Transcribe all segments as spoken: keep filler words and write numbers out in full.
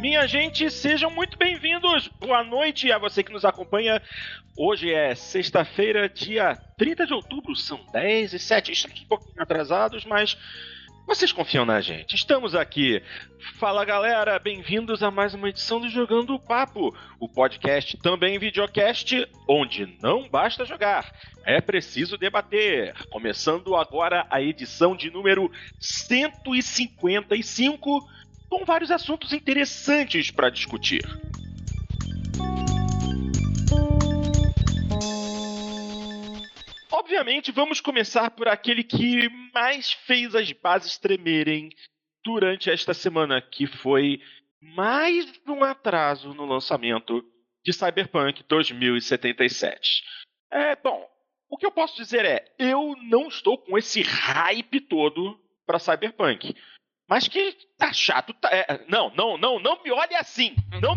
Minha gente, sejam muito bem-vindos. Boa noite a você que nos acompanha. Hoje é sexta-feira, dia trinta de outubro, são dez e sete. Estamos um pouquinho atrasados, mas vocês confiam na gente. Estamos aqui. Fala, galera. Bem-vindos a mais uma edição do Jogando Papo, o podcast também videocast, onde não basta jogar, é preciso debater. Começando agora a edição de número cento e cinquenta e cinco, com vários assuntos interessantes para discutir. Obviamente, vamos começar por aquele que mais fez as bases tremerem durante esta semana, que foi mais um atraso no lançamento de Cyberpunk dois mil e setenta e sete. É, bom, o que eu posso dizer é, eu não estou com esse hype todo para Cyberpunk. Mas que tá chato, tá... É, não, não, não, não me olhe assim. Não...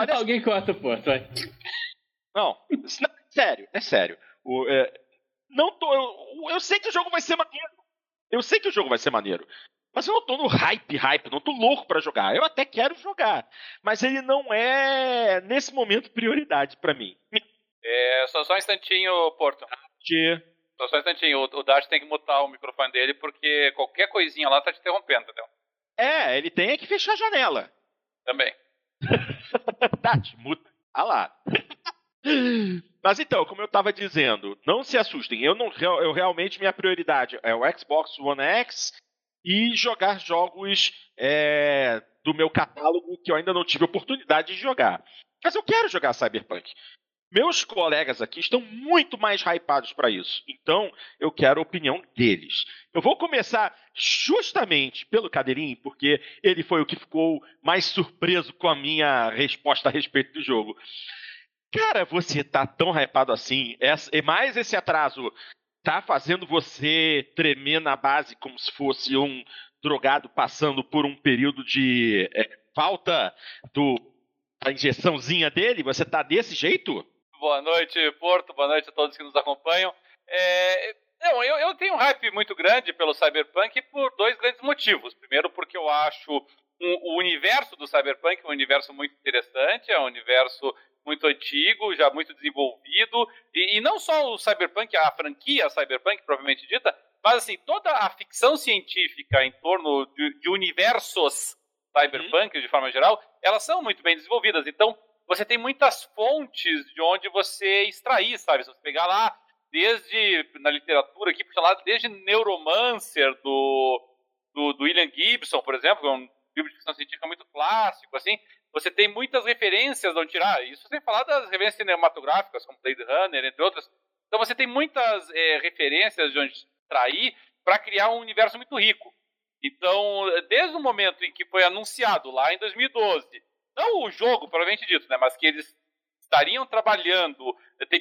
Olha... Alguém corta o Porto, vai. Não, sério, é sério. O, é, não tô, eu, eu sei que o jogo vai ser maneiro. Eu sei que o jogo vai ser maneiro. Mas eu não tô no hype, hype, não tô louco pra jogar. Eu até quero jogar. Mas ele não é, nesse momento, prioridade pra mim. É, só, só um instantinho, Porto. De... Só, só um instantinho. O, o Dash tem que mutar o microfone dele, porque qualquer coisinha lá tá te interrompendo, entendeu? É, ele tem que fechar a janela. Também. Dash, muta. Ah lá. Mas então, como eu estava dizendo, não se assustem, eu, não, eu realmente, minha prioridade é o Xbox One X e jogar jogos é, do meu catálogo que eu ainda não tive oportunidade de jogar. Mas eu quero jogar Cyberpunk. Meus colegas aqui estão muito mais hypados para isso, então eu quero a opinião deles. Eu vou começar justamente pelo Caddelin, porque ele foi o que ficou mais surpreso com a minha resposta a respeito do jogo. Cara, você tá tão hypado assim, e mais esse atraso tá fazendo você tremer na base como se fosse um drogado passando por um período de é, falta do, da injeçãozinha dele? Você tá desse jeito? Boa noite, Porto. Boa noite a todos que nos acompanham. É, não, eu, eu tenho um hype muito grande pelo Cyberpunk por dois grandes motivos. Primeiro, porque eu acho um, o universo do Cyberpunk um universo muito interessante, é um universo... muito antigo, já muito desenvolvido, e, e não só o Cyberpunk, a franquia Cyberpunk, propriamente dita, mas assim, toda a ficção científica em torno de, de universos Cyberpunk, uhum. de forma geral, elas são muito bem desenvolvidas, então você tem muitas fontes de onde você extrair, sabe, se você pegar lá, desde, na literatura aqui, puxa lá, desde Neuromancer, do, do, do William Gibson, por exemplo, que é um livro de ficção científica muito clássico, assim, você tem muitas referências de onde tirar, isso sem falar das referências cinematográficas, como Blade Runner, entre outras. Então você tem muitas é, referências de onde extrair para criar um universo muito rico. Então, desde o momento em que foi anunciado lá em dois mil e doze, não o jogo, provavelmente dito, né, mas que eles estariam trabalhando,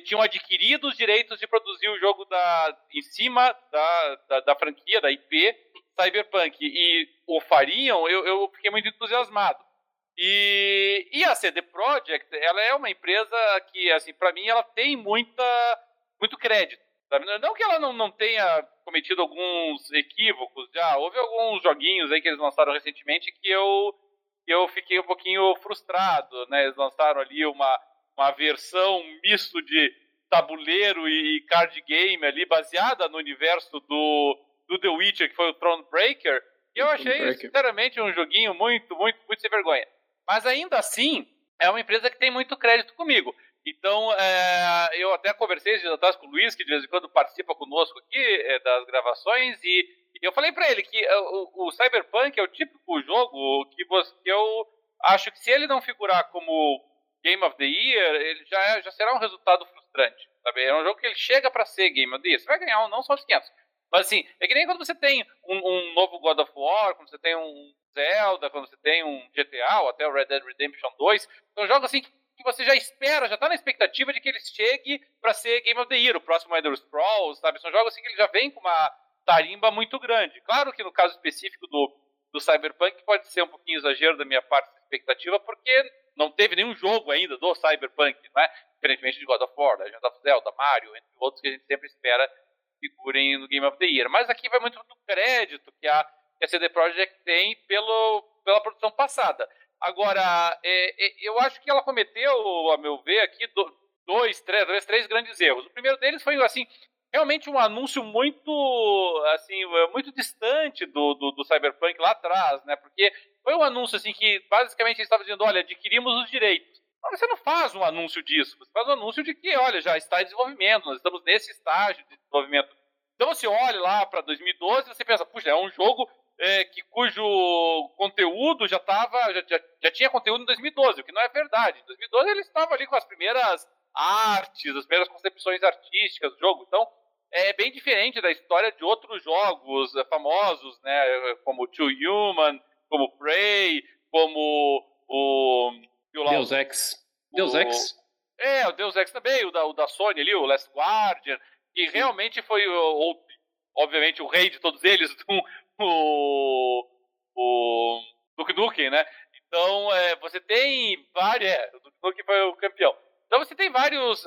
tinham adquirido os direitos de produzir o jogo da, em cima da, da, da franquia, da I P, Cyberpunk, e o fariam, eu, eu fiquei muito entusiasmado. E, e a C D Projekt, ela é uma empresa que, assim, pra mim, ela tem muita, muito crédito, sabe? Não que ela não, não tenha cometido alguns equívocos, já houve alguns joguinhos aí que eles lançaram recentemente que eu, que eu fiquei um pouquinho frustrado, né? Eles lançaram ali uma, uma versão misto de tabuleiro e, e card game ali, baseada no universo do, do The Witcher, que foi o Thronebreaker, e eu achei, sinceramente, um joguinho muito, muito, muito sem vergonha. Mas ainda assim, é uma empresa que tem muito crédito comigo. Então, é, eu até conversei esses dias atrás com o Luiz, que de vez em quando participa conosco aqui é, das gravações, e eu falei pra ele que o, o Cyberpunk é o típico jogo que, você, que eu acho que se ele não figurar como Game of the Year, ele já, já será um resultado frustrante, sabe? É um jogo que ele chega pra ser Game of the Year. Você vai ganhar um, não só os quinhentos. Mas assim, é que nem quando você tem um, um novo God of War, quando você tem um Zelda, quando você tem um G T A, ou até o Red Dead Redemption dois, são jogos assim que você já espera, já tá na expectativa de que ele chegue pra ser Game of the Year, o próximo Elder Scrolls, sabe? São jogos assim que ele já vem com uma tarimba muito grande. Claro que no caso específico do, do Cyberpunk pode ser um pouquinho exagero da minha parte da expectativa, porque não teve nenhum jogo ainda do Cyberpunk, né? Diferentemente de God of War, da Legend of Zelda, Mario, entre outros que a gente sempre espera figurem no Game of the Year. Mas aqui vai muito do crédito que a, que a C D Projekt tem pelo, pela produção passada. Agora, é, é, eu acho que ela cometeu, a meu ver, aqui do, dois, três, dois, três grandes erros. O primeiro deles foi, assim, realmente um anúncio muito, assim, muito distante do, do, do Cyberpunk lá atrás, né? Porque foi um anúncio, assim, que basicamente eles estavam dizendo, olha, adquirimos os direitos. Mas você não faz um anúncio disso, você faz um anúncio de que, olha, já está em desenvolvimento, nós estamos nesse estágio de desenvolvimento. Então, você olha lá para dois mil e doze, você pensa, puxa, é um jogo... É, que, cujo conteúdo já, tava, já, já, já tinha conteúdo em dois mil e doze, o que não é verdade. Em dois mil e doze ele estava ali com as primeiras artes, as primeiras concepções artísticas do jogo. Então, é bem diferente da história de outros jogos famosos, né, como Two Human, como Prey, como o... o Deus o, Ex. O, Deus Ex. É, o Deus Ex também, o da, o da Sony ali, o Last Guardian, que realmente foi, o, o, obviamente, o rei de todos eles, um, o, o Duke Nukem, né? Então, é, você tem vários... É, o Duke Nukem foi o campeão. Então, você tem vários,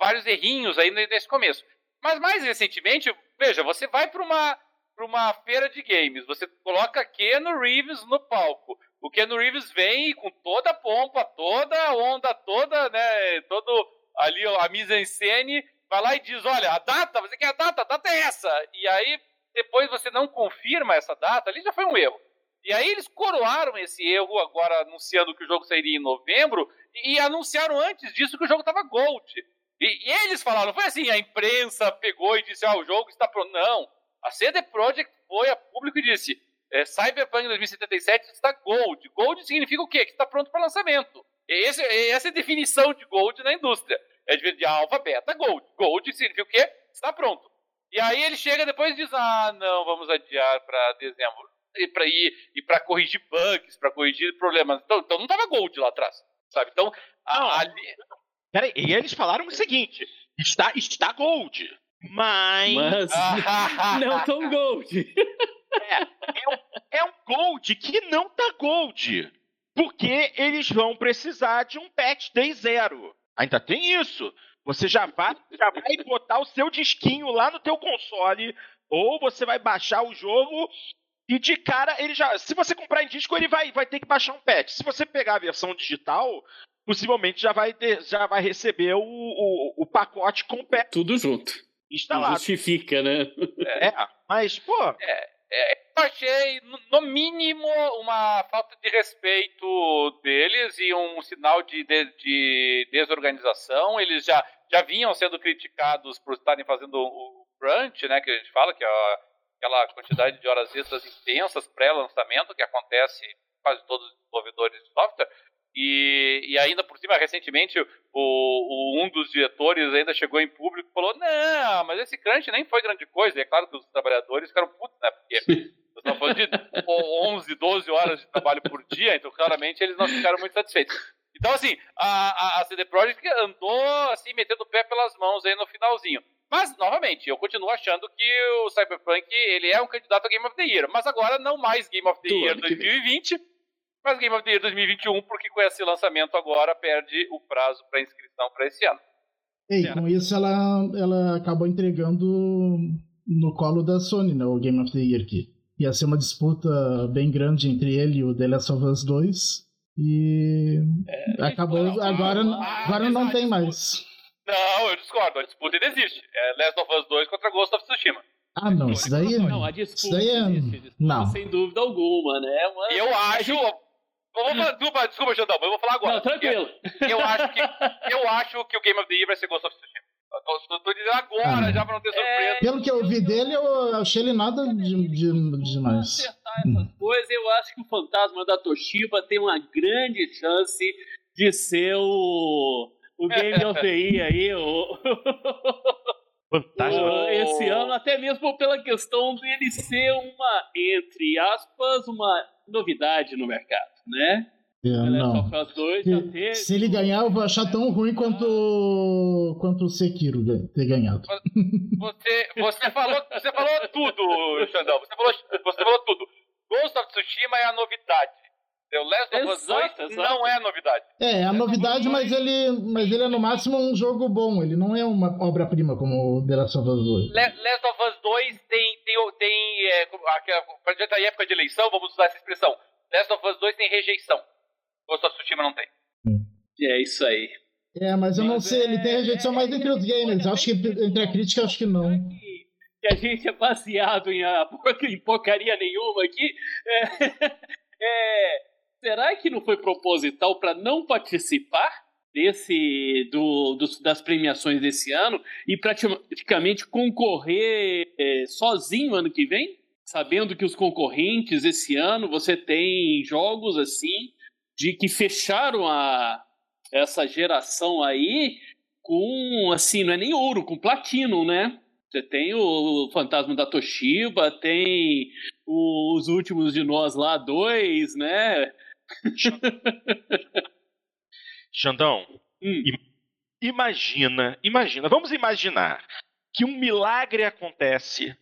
vários errinhos aí nesse começo. Mas, mais recentemente, veja, você vai para uma, para uma feira de games, você coloca Keanu Reeves no palco. O Keanu Reeves vem com toda a pompa, toda a onda, toda, né, todo ali a mise-en-scène, vai lá e diz, olha, a data, você quer a data? A data é essa! E aí... depois você não confirma essa data, ali já foi um erro. E aí eles coroaram esse erro agora anunciando que o jogo sairia em novembro e, e anunciaram antes disso que o jogo estava Gold. E, e eles falaram, não foi assim, a imprensa pegou e disse, ah, o jogo está pronto. Não, a C D Projekt foi a público e disse, é, Cyberpunk dois mil e setenta e sete está Gold. Gold significa o quê? Que está pronto para lançamento. Esse, essa é a definição de Gold na indústria. É de alfa, beta, Gold. Gold significa o quê? Está pronto. E aí ele chega depois e diz, ah, não, vamos adiar para dezembro. E para ir, e para corrigir bugs, para corrigir problemas. Então, então não tava Gold lá atrás, sabe? Então, a, ali... Peraí, e eles falaram o seguinte, está, está Gold, mas... mas... não tão Gold. é, é, um, é um Gold que não tá Gold, porque eles vão precisar de um patch day zero. Ainda tem isso. Você já vai, já vai botar o seu disquinho lá no teu console, ou você vai baixar o jogo e de cara ele já... Se você comprar em disco, ele vai, vai ter que baixar um patch. Se você pegar a versão digital, possivelmente já vai, ter, já vai receber o, o, o pacote com o patch. Tudo junto. Instalado. Justifica, né? É, mas, pô... É, é, eu achei, no mínimo, uma falta de respeito deles e um sinal de, de, de desorganização. Eles já, já vinham sendo criticados por estarem fazendo o crunch, né, que a gente fala, que é aquela quantidade de horas extras intensas pré-lançamento que acontece em quase todos os desenvolvedores de software. E, e ainda por cima, recentemente, o, o, um dos diretores ainda chegou em público e falou, não, mas esse crunch nem foi grande coisa. E é claro que os trabalhadores ficaram putos, né, porque... Nós estamos falando de onze, doze horas de trabalho por dia, então claramente eles não ficaram muito satisfeitos. Então, assim, a, a, a C D Projekt andou, assim, metendo o pé pelas mãos aí no finalzinho. Mas, novamente, eu continuo achando que o Cyberpunk, ele é um candidato a Game of the Year, mas agora não mais Game of the Do Year dois mil e vinte, mas Game of the Year dois mil e vinte e um, porque com esse lançamento agora perde o prazo para inscrição para esse ano. E com isso ela, ela acabou entregando no colo da Sony, né, o Game of the Year aqui. Ia ser uma disputa bem grande entre ele e o The Last of Us dois. E é, acabou. Não, agora não, agora não tem mais. Não, eu discordo. A disputa ainda existe. É The Last of Us dois contra Ghost of Tsushima. Ah, não. Isso daí é... Não, a disputa daí é... existe. A disputa, não. Sem dúvida alguma, né? Uma... Eu acho... Eu vou falar... Desculpa, desculpa, Xandão, mas eu vou falar agora. Não, tranquilo. Eu acho, que... eu acho que o Game of the Year vai ser Ghost of Tsushima. Tô, tô dizendo agora, ah, já pra não ter surpresa. É, Pelo que eu vi dele, eu achei ele nada de, de, demais. Se acertar essas coisas, eu acho que o Fantasma da Toshiba tem uma grande chance de ser o, o Game of the Year aí. O, Fantasma. O, esse ano, até mesmo pela questão dele ser uma, entre aspas, uma novidade no mercado, né? Yeah, não. Que, se ele ganhar, eu vou achar tão ruim quanto, quanto o Sekiro ter ganhado. Você, você, falou, você falou tudo, Xandão. Você falou, você falou tudo. Ghost of Tsushima é a novidade. O Last of Us dois não é a novidade. É, é a novidade, mas ele, mas ele é no máximo um jogo bom. Ele não é uma obra-prima como o The Last of Us dois. Le, Last of Us dois tem... tem, tem é, a, a, a época de eleição, vamos usar essa expressão. Last of Us dois tem rejeição. Ghost of Tsushima não tem. Hum. É isso aí. É, mas eu não mas sei, é... ele tem rejeição é... mais entre os gamers. Acho que entre a crítica, acho que não. Que a gente é baseado em, a, em porcaria nenhuma aqui. É, é, será que não foi proposital para não participar desse, do, do, das premiações desse ano e praticamente concorrer é, sozinho ano que vem? Sabendo que os concorrentes esse ano você tem jogos assim de que fecharam a, essa geração aí com, assim, não é nem ouro, com platino, né? Você tem o Fantasma da Toshiba, tem os Últimos de Nós lá, dois, né? Xandão, hum. imagina, imagina, vamos imaginar que um milagre acontece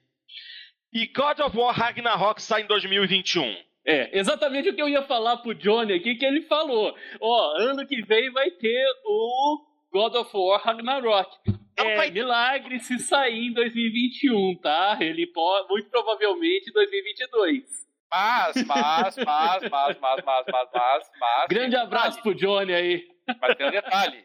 e God of War Ragnarok sai em dois mil e vinte e um. É, exatamente o que eu ia falar pro Johnny aqui, que ele falou. Ó, ano que vem vai ter o God of War Ragnarok. É, vai... milagre se sair em dois mil e vinte e um, tá? Ele pode, muito provavelmente, em dois mil e vinte e dois. Mas, mas, mas, mas, mas, mas, mas, mas, mas... Grande abraço detalhe. Pro Johnny aí. Mas tem um detalhe.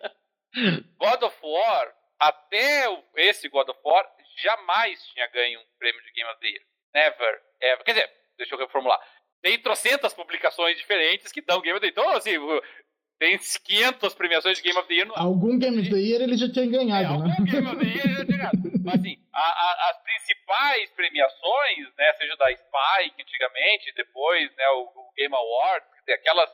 God of War, até esse God of War, jamais tinha ganho um prêmio de Game of the Year. Never, ever. Quer dizer, deixa eu reformular. Tem trocentas publicações diferentes que dão Game of the Year. Então, assim... Tem quinhentas premiações de Game of the Year. No... Algum Game of the Year ele já tinha ganhado, é, algum né? Algum Game of the Year ele já tinha ganhado. Mas, assim, a, a, as principais premiações, né, seja da Spike antigamente, depois, né, o, o Game Awards, aquelas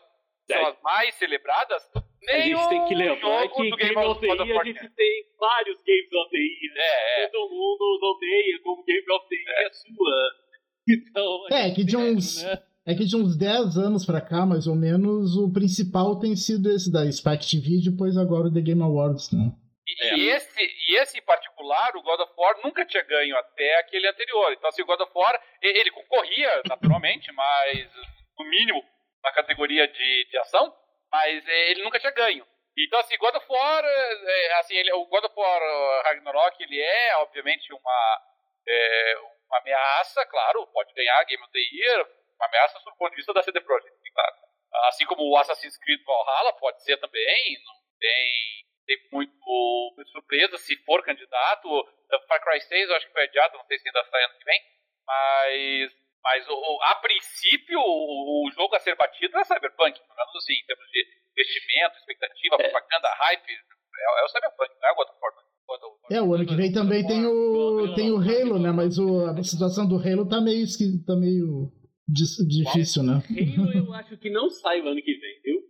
que são as mais celebradas, nenhum a gente tem que lembrar que do Game of the Year a gente tem vários Games of the Year. É, é. Todo mundo odeia como Game of the Year é, é sua. Então, é, que de uns... Né? É que de uns dez anos pra cá, mais ou menos, o principal tem sido esse da Spike T V e depois agora o The Game Awards, né? E, é. esse, e esse em particular, o God of War nunca tinha ganho até aquele anterior. Então, assim, o God of War, ele concorria, naturalmente, mas no mínimo na categoria de, de ação, mas ele nunca tinha ganho. Então, assim, God of War, assim, ele, o God of War Ragnarok, ele é, obviamente, uma, é, uma ameaça, claro, pode ganhar Game of the Year... Uma ameaça sob o ponto de vista da C D Projekt, claro. Assim como o Assassin's Creed Valhalla pode ser também, não tem, tem muito surpresa se for candidato. Far Cry seis eu acho que foi adiado, não sei se ainda sai ano que vem, mas, mas o, a princípio o, o jogo a ser batido é Cyberpunk, pelo menos assim, em termos de investimento, expectativa, é. propaganda, hype, é, é o Cyberpunk, não é o God of War. É, o ano que vem também tem o, tem o Halo, né, mas o, a situação do Halo tá meio esquisita, tá meio... Difícil, né? Halo eu acho que não sai o ano que vem, viu?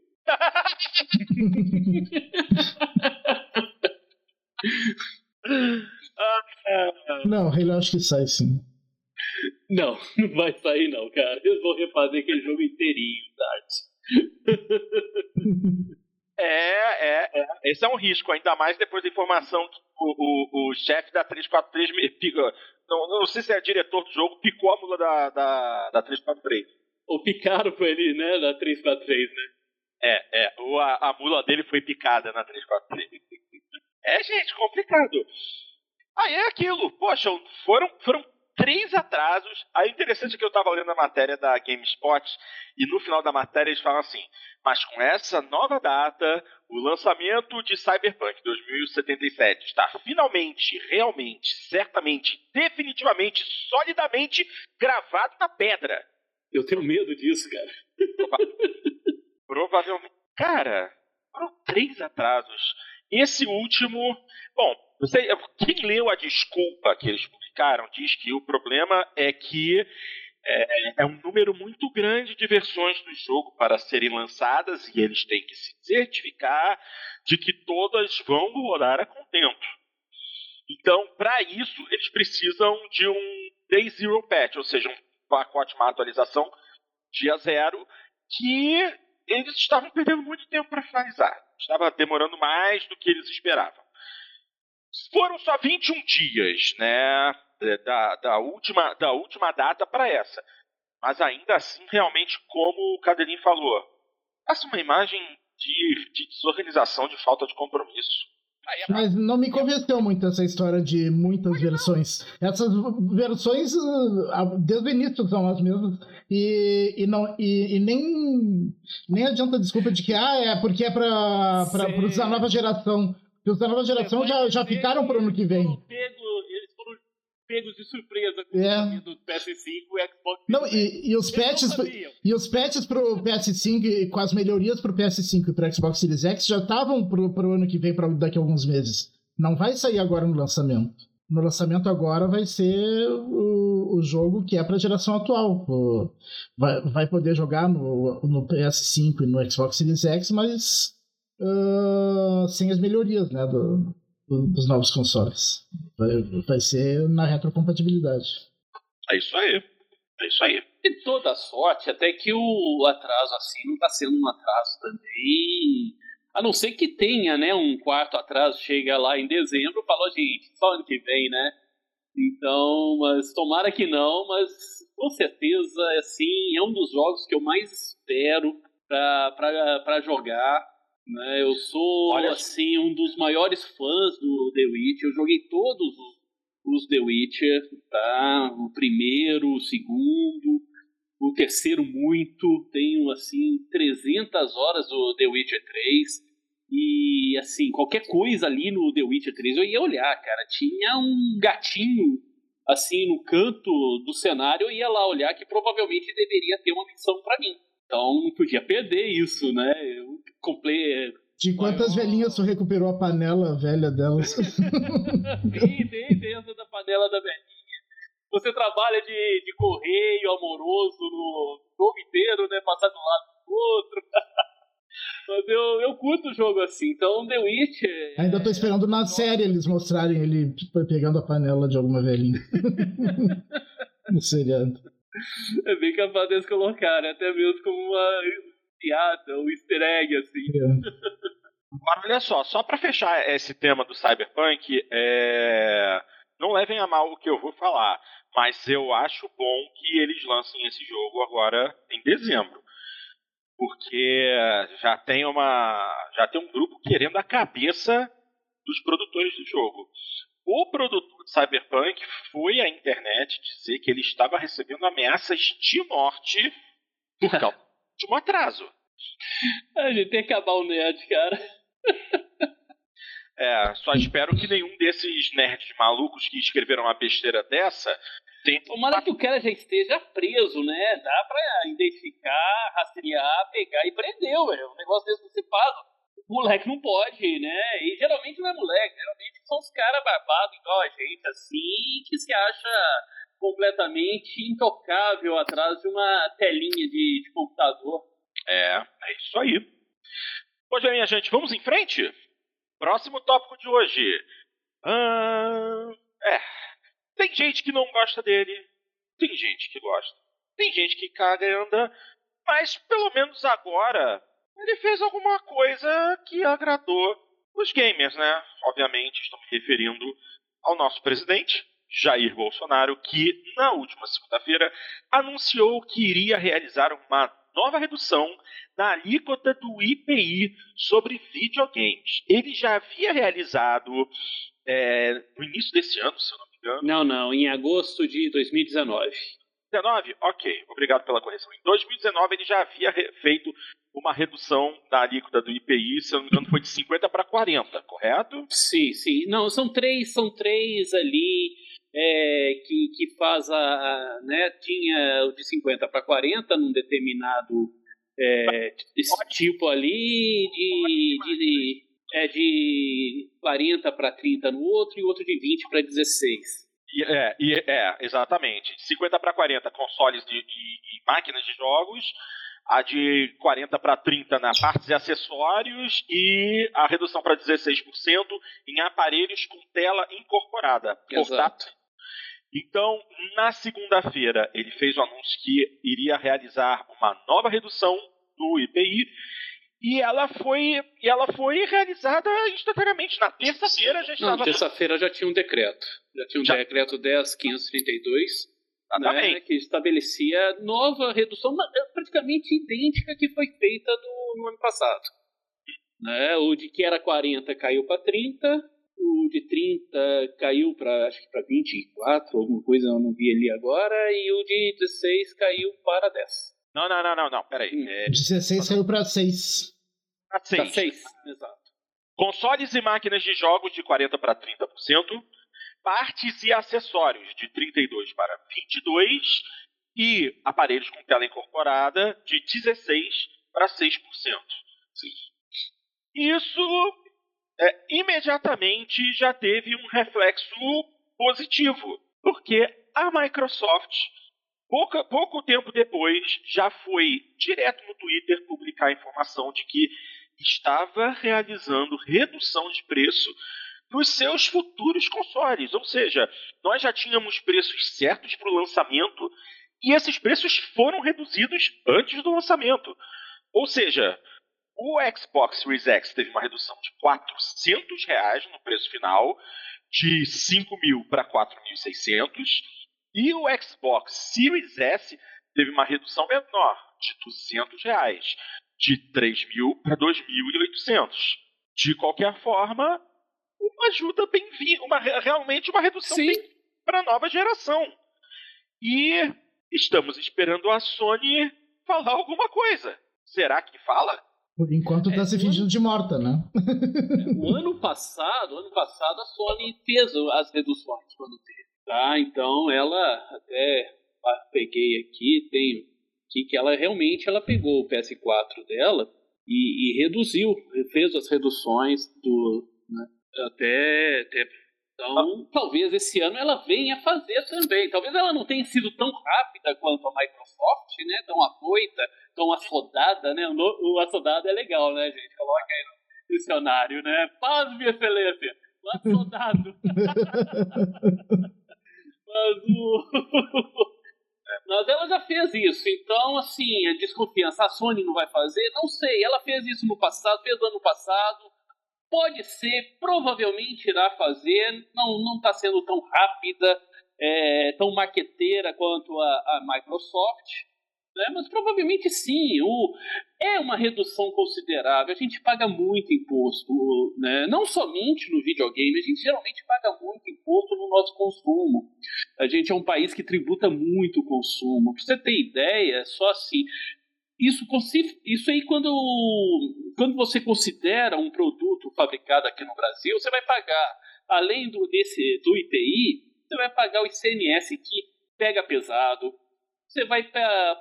Não, Halo eu acho que sai sim. Não, não vai sair não, cara. Eles vão refazer aquele jogo inteirinho, Dart. É, é, é. Esse é um risco, ainda mais depois da informação que o, o, o chefe da três quatro três... Não, não sei se é diretor do jogo, picou a mula da, da, da três quatro três. Ou picaram com ele, né? Da três quatro três, né? É, é. Ou a, a mula dele foi picada na três quatro três. É, gente, complicado. Aí é aquilo. Poxa, foram, foram três atrasos. Aí o interessante é que eu tava lendo a matéria da GameSpot e no final da matéria eles falam assim, mas com essa nova data, o lançamento de Cyberpunk dois mil e setenta e sete está finalmente, realmente, certamente, definitivamente, solidamente gravado na pedra. Eu tenho medo disso, cara. Prova... Provavelmente. Cara, foram três atrasos. Esse último... Bom, você... quem leu a desculpa que eles publicaram diz que o problema é que É, é um número muito grande de versões do jogo para serem lançadas e eles têm que se certificar de que todas vão rodar a contento. Então, para isso, eles precisam de um Day Zero Patch, ou seja, um pacote, uma atualização dia zero, que eles estavam perdendo muito tempo para finalizar. Estava demorando mais do que eles esperavam. Foram só vinte e um dias, né? Da, da, última, da última data para essa. Mas ainda assim, realmente, como o Caddelin falou, passa uma imagem de, de desorganização, de falta de compromisso. Aí, mas não me convenceu muito essa história de muitas versões. Essas versões, desde o início, são as mesmas. E, e, não, e, e nem, nem adianta a desculpa de que ah, é porque é para os da nova geração. Porque os da nova geração já, já ficaram para o ano que vem. Pegos de surpresa com é. o do P S cinco e Xbox. Não, e, e os patches, e os patches pro P S cinco e com as melhorias pro P S cinco e pro Xbox Series X já estavam pro, pro ano que vem, pra daqui a alguns meses. Não vai sair agora no lançamento. No lançamento agora vai ser o, o jogo que é pra geração atual. O, vai, vai poder jogar no, no P S cinco e no Xbox Series X, mas uh, sem as melhorias, né, do... dos novos consoles. Vai, vai ser na retrocompatibilidade. É isso aí. É isso aí. E toda sorte, até que o atraso assim não está sendo um atraso também. A não ser que tenha, né, um quarto atraso, chega lá em dezembro e fala, gente, só ano que vem, né? Então, mas tomara que não, mas com certeza, assim, é um dos jogos que eu mais espero para jogar. Né, eu sou, olha, assim, um dos maiores fãs do The Witcher. Eu joguei todos os The Witcher, tá? O primeiro, o segundo, o terceiro muito. Tenho, assim, trezentas horas do The Witcher três. E, assim, qualquer coisa ali no The Witcher três eu ia olhar, cara. Tinha um gatinho, assim, no canto do cenário. Eu ia lá olhar, que provavelmente deveria ter uma missão pra mim. Então não podia perder isso, né? Eu comprei... De quantas maior... velhinhas tu recuperou a panela velha delas? Sim, tem dentro da panela da velhinha. Você trabalha de, de correio amoroso no jogo inteiro, né? Passar de um lado pro outro. Mas eu, eu curto o jogo assim. Então The Witcher... Ainda tô esperando é... na série eles mostrarem ele pegando a panela de alguma velhinha. No seriado. É bem capaz deles colocar, né? Até mesmo como uma piada, um easter egg, assim. É. Agora, olha só, só pra fechar esse tema do Cyberpunk, é... não levem a mal o que eu vou falar, mas eu acho bom que eles lancem esse jogo agora em dezembro. Porque já tem uma... já tem um grupo querendo a cabeça dos produtores do jogo. O produtor de Cyberpunk foi à internet dizer que ele estava recebendo ameaças de morte por causa de um atraso. A gente tem que acabar o nerd, cara. É, só espero que nenhum desses nerds malucos que escreveram uma besteira dessa... Tente... Tomara que o cara já esteja preso, né? Dá pra identificar, rastrear, pegar e prender, velho. Um negócio desse não se faz. Moleque não pode, né? E geralmente não é moleque, geralmente são os caras barbados igual a gente, assim, que se acha completamente intocável atrás de uma telinha de, de computador. É, é isso aí. Pois bem, minha gente, vamos em frente? Próximo tópico de hoje. Hum, é, tem gente que não gosta dele, tem gente que gosta, tem gente que caga e anda, mas pelo menos agora... ele fez alguma coisa que agradou os gamers, né? Obviamente, estou me referindo ao nosso presidente, Jair Bolsonaro, que, na última segunda-feira, anunciou que iria realizar uma nova redução na alíquota do I P I sobre videogames. Ele já havia realizado, é, no início desse ano, se eu não me engano. Não, não, em agosto de dois mil e dezenove. dois mil e dezenove? Ok, obrigado pela correção. Em dois mil e dezenove, ele já havia feito... uma redução da alíquota do I P I, se eu não me engano, foi de cinquenta para quarenta, correto? Sim, sim. Não, são três, são três ali é, que, que faz a, a... né, tinha o de cinquenta para quarenta num determinado é, tipo ali, de, de, é, de quarenta para trinta no outro e outro de vinte para dezesseis. É, é, exatamente. De cinquenta para quarenta, consoles de, de, de máquinas de jogos, a de quarenta para trinta na partes e acessórios e a redução para dezesseis por cento em aparelhos com tela incorporada. Exato. Então, na segunda-feira, ele fez o anúncio que iria realizar uma nova redução do I P I e ela foi, e ela foi realizada instantaneamente. Na terça-feira já estava... Na terça-feira já tinha um decreto. Já tinha um já... decreto dez mil quinhentos e trinta e dois... Né, que estabelecia nova redução praticamente idêntica que foi feita no, no ano passado. né? O de que era quarenta caiu para trinta, o de trinta caiu para acho que para vinte e quatro, alguma coisa, eu não vi ali agora, e o de dezesseis caiu para dez. Não, não, não, não, não, peraí. Hum. É... dezesseis caiu para seis. Para seis. Para seis, exato. Consoles e máquinas de jogos de quarenta para trinta por cento, partes e acessórios de trinta e dois por cento para vinte e dois por cento, e aparelhos com tela incorporada de dezesseis por cento para seis por cento. Sim. Isso é, imediatamente já teve um reflexo positivo, porque a Microsoft, pouca, pouco tempo depois, já foi direto no Twitter publicar a informação de que estava realizando redução de preço nos seus futuros consoles. Ou seja, nós já tínhamos preços certos para o lançamento, e esses preços foram reduzidos antes do lançamento. Ou seja, o Xbox Series X teve uma redução de quatrocentos reais no preço final, de cinco mil para quatro mil e seiscentos, e o Xbox Series S teve uma redução menor, de duzentos reais, de três mil para dois mil e oitocentos. De qualquer forma, uma ajuda bem-vinda, uma, realmente uma redução bem-vinda para a nova geração. E estamos esperando a Sony falar alguma coisa. Será que fala? Por enquanto está é, se fingindo ano... de morta, né? O ano passado, ano passado a Sony fez as reduções quando teve. Tá? Então ela até peguei aqui, tem aqui que ela realmente ela pegou o P S quatro dela e, e reduziu, fez as reduções do, né? até... até... Então, talvez esse ano ela venha fazer também. Talvez ela não tenha sido tão rápida quanto a Microsoft, né? Tão afoita, tão assodada, né? O assodada é legal, né, gente? Coloca aí no dicionário, né? Paz, minha excelência! O assodado! Mas o... Mas ela já fez isso. Então, assim, a desconfiança. A Sony não vai fazer? Não sei. Ela fez isso no passado, fez no ano passado. Pode ser, provavelmente irá fazer, não está sendo tão rápida, é, tão maqueteira quanto a, a Microsoft, né? Mas provavelmente sim, o, é uma redução considerável, a gente paga muito imposto, né? Não somente no videogame, a gente geralmente paga muito imposto no nosso consumo, a gente é um país que tributa muito o consumo, para você ter ideia, só assim... Isso, isso aí, quando, quando você considera um produto fabricado aqui no Brasil, você vai pagar, além do, desse, do I P I, você vai pagar o I C M S que pega pesado, você vai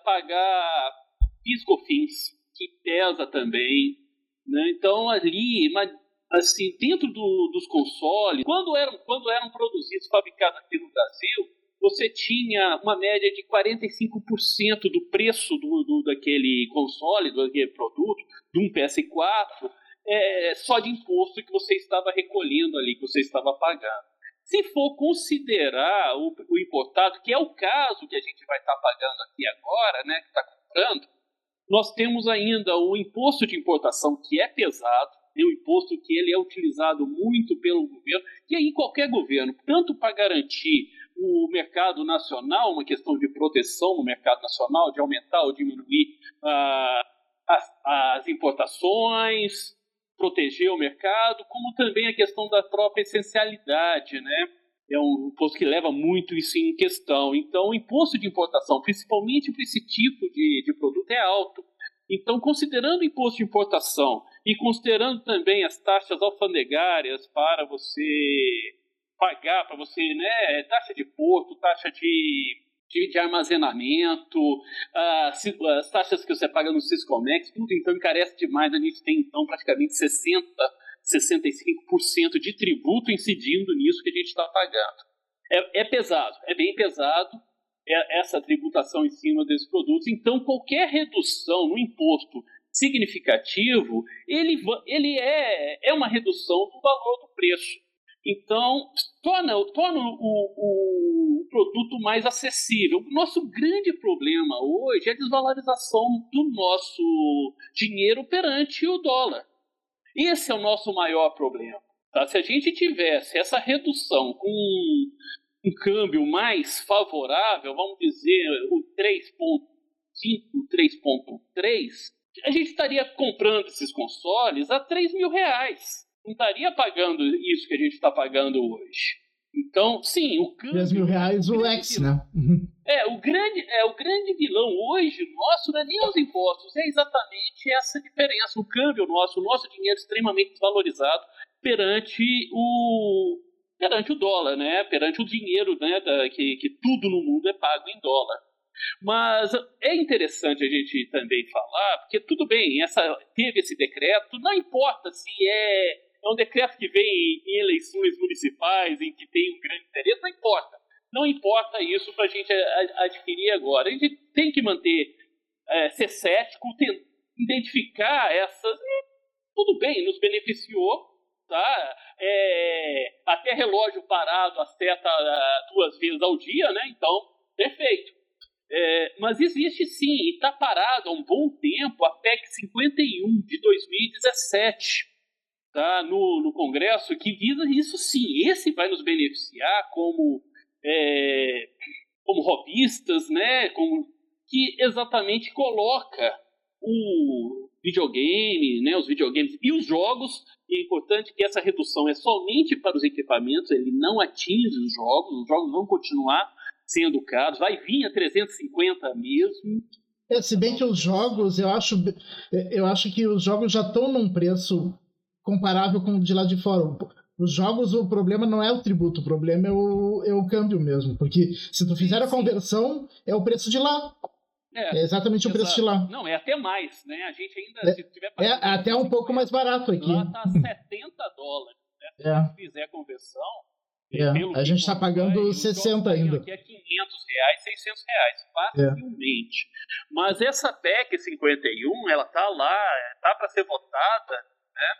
pagar PIS/COFINS, que pesa também, né? Então, ali, assim, dentro do, dos consoles, quando eram, quando eram produzidos, fabricados aqui no Brasil, você tinha uma média de quarenta e cinco por cento do preço do, do, daquele console, do daquele produto, de um P S quatro, é, só de imposto que você estava recolhendo ali, que você estava pagando. Se for considerar o, o importado, que é o caso que a gente vai estar pagando aqui agora, né, que está comprando, nós temos ainda o imposto de importação, que é pesado, é um imposto que ele é utilizado muito pelo governo, e aí qualquer governo, tanto para garantir o mercado nacional, uma questão de proteção no mercado nacional, de aumentar ou diminuir ah, as, as importações, proteger o mercado, como também a questão da própria essencialidade, né? É um imposto que leva muito isso em questão. Então, o imposto de importação, principalmente para esse tipo de, de produto, é alto. Então, considerando o imposto de importação e considerando também as taxas alfandegárias para você pagar, para você, né, taxa de porto, taxa de, de, de armazenamento, as, as taxas que você paga no Siscomex, tudo então encarece demais. A gente tem, então, praticamente sessenta por cento, sessenta e cinco por cento de tributo incidindo nisso que a gente está pagando. É, é pesado, é bem pesado, essa tributação em cima desses produtos. Então, qualquer redução no imposto significativo, ele, ele é, é uma redução do valor do preço. Então, torna, torna o, o, o produto mais acessível. O nosso grande problema hoje é a desvalorização do nosso dinheiro perante o dólar. Esse é o nosso maior problema. Tá? Se a gente tivesse essa redução com um câmbio mais favorável, vamos dizer, o três ponto cinco, três ponto três, a gente estaria comprando esses consoles a três mil reais. Não estaria pagando isso que a gente está pagando hoje. Então, sim, o câmbio... três mil reais o X, né? Uhum. É, o grande, é, o grande vilão hoje nosso não é nem os impostos, é exatamente essa diferença. O câmbio nosso, o nosso dinheiro extremamente desvalorizado perante o, perante o dólar, né? Perante o dinheiro, né? Da, que, que tudo no mundo é pago em dólar. Mas é interessante a gente também falar, porque tudo bem, essa, teve esse decreto, não importa se é... É um decreto que vem em eleições municipais, em que tem um grande interesse, não importa. Não importa isso para a gente adquirir agora. A gente tem que manter, é, ser cético, tem, identificar essas... Tudo bem, nos beneficiou, tá? É, até relógio parado acerta duas vezes ao dia, né? Então, perfeito. É, mas existe sim, e está parado há um bom tempo, a P E C cinquenta e um de dois mil e dezessete. Tá, no, no Congresso, que visa isso sim, esse vai nos beneficiar como, é, como hobbyistas, né, como, que exatamente coloca o videogame, né, os videogames e os jogos, e é importante que essa redução é somente para os equipamentos, ele não atinge os jogos, os jogos vão continuar sendo caros, vai vir a trezentos e cinquenta mesmo. É, se bem que os jogos, eu acho, eu acho que os jogos já estão num preço comparável com o de lá de fora. Os jogos, o problema não é o tributo, o problema é o, é o câmbio mesmo, porque se tu fizer sim, a conversão, sim, é o preço de lá. É, é exatamente o preço de lá. Não, é até mais, né? A gente ainda, é, se tiver... É até um pouco mais barato aqui. Lá tá setenta dólares, né? É. Se fizer a conversão... É. Pelo a gente tá pagando vai, sessenta ainda. Aqui é quinhentos reais, seiscentos reais, facilmente. É. Mas essa P E C cinquenta e um, ela tá lá, tá para ser votada, né?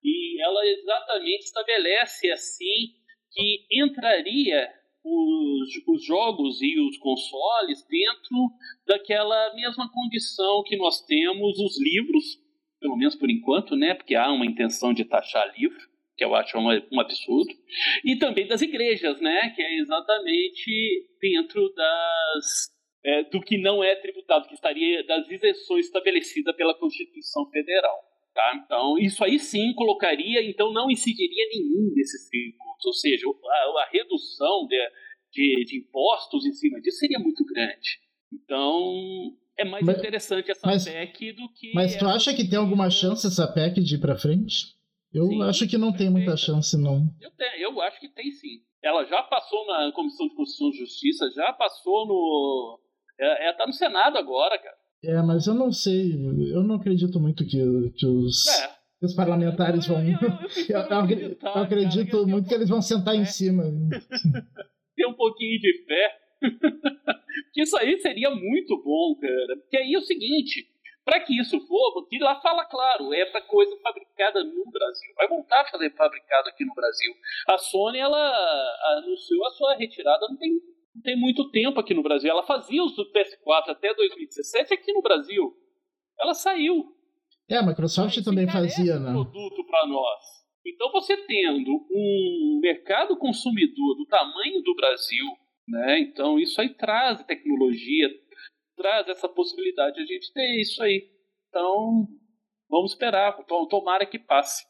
E ela exatamente estabelece assim que entraria os, os jogos e os consoles dentro daquela mesma condição que nós temos os livros, pelo menos por enquanto, né? Porque há uma intenção de taxar livro, que eu acho um, um absurdo, e também das igrejas, né? Que é exatamente dentro das, é, do que não é tributado, que estaria das isenções estabelecidas pela Constituição Federal. Tá? Então, isso aí sim colocaria, então não incidiria nenhum desses tributos, ou seja, a, a redução de, de, de impostos em cima disso seria muito grande. Então, é mais mas, interessante essa mas, P E C do que... Mas tu acha que tem alguma chance essa P E C de ir para frente? Eu sim, acho que não tem muita chance, não. Eu, tenho, eu acho que tem sim. Ela já passou na Comissão de Constituição e Justiça, já passou no... Ela está no Senado agora, cara. É, mas eu não sei, eu não acredito muito que, que, os, é, que os parlamentares vão... Eu, eu, eu, eu, eu, eu acredito cara, muito que eles vão sentar em cima. Ter um pouquinho de fé. Porque isso aí seria muito bom, cara. Porque aí é o seguinte, para que isso for, porque lá fala claro, é para coisa fabricada no Brasil. Vai voltar a fazer fabricado aqui no Brasil. A Sony, ela anunciou a sua retirada, não tem... Não tem muito tempo aqui no Brasil. Ela fazia os do P S quatro até dois mil e dezessete aqui no Brasil. Ela saiu. É, a Microsoft mas também fazia, né? Produto para nós. Então, você tendo um mercado consumidor do tamanho do Brasil, né? Então, isso aí traz tecnologia, traz essa possibilidade de a gente ter isso aí. Então, vamos esperar. Tomara que passe.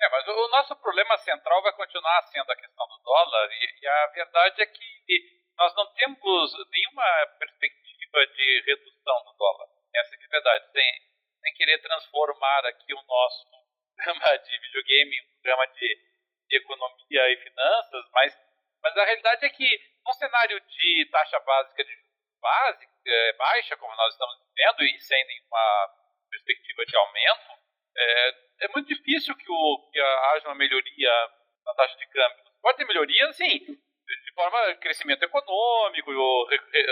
É, mas o nosso problema central vai continuar sendo a questão do dólar. E a verdade é que nós não temos nenhuma perspectiva de redução do dólar. Essa é a verdade. Sem, sem querer transformar aqui o nosso programa de videogame em um programa de, de economia e finanças, mas, mas a realidade é que num cenário de taxa básica, de básica é, baixa, como nós estamos vivendo, e sem nenhuma perspectiva de aumento, é, é muito difícil que, o, que haja uma melhoria na taxa de câmbio. Pode ter melhoria, sim, de forma crescimento econômico,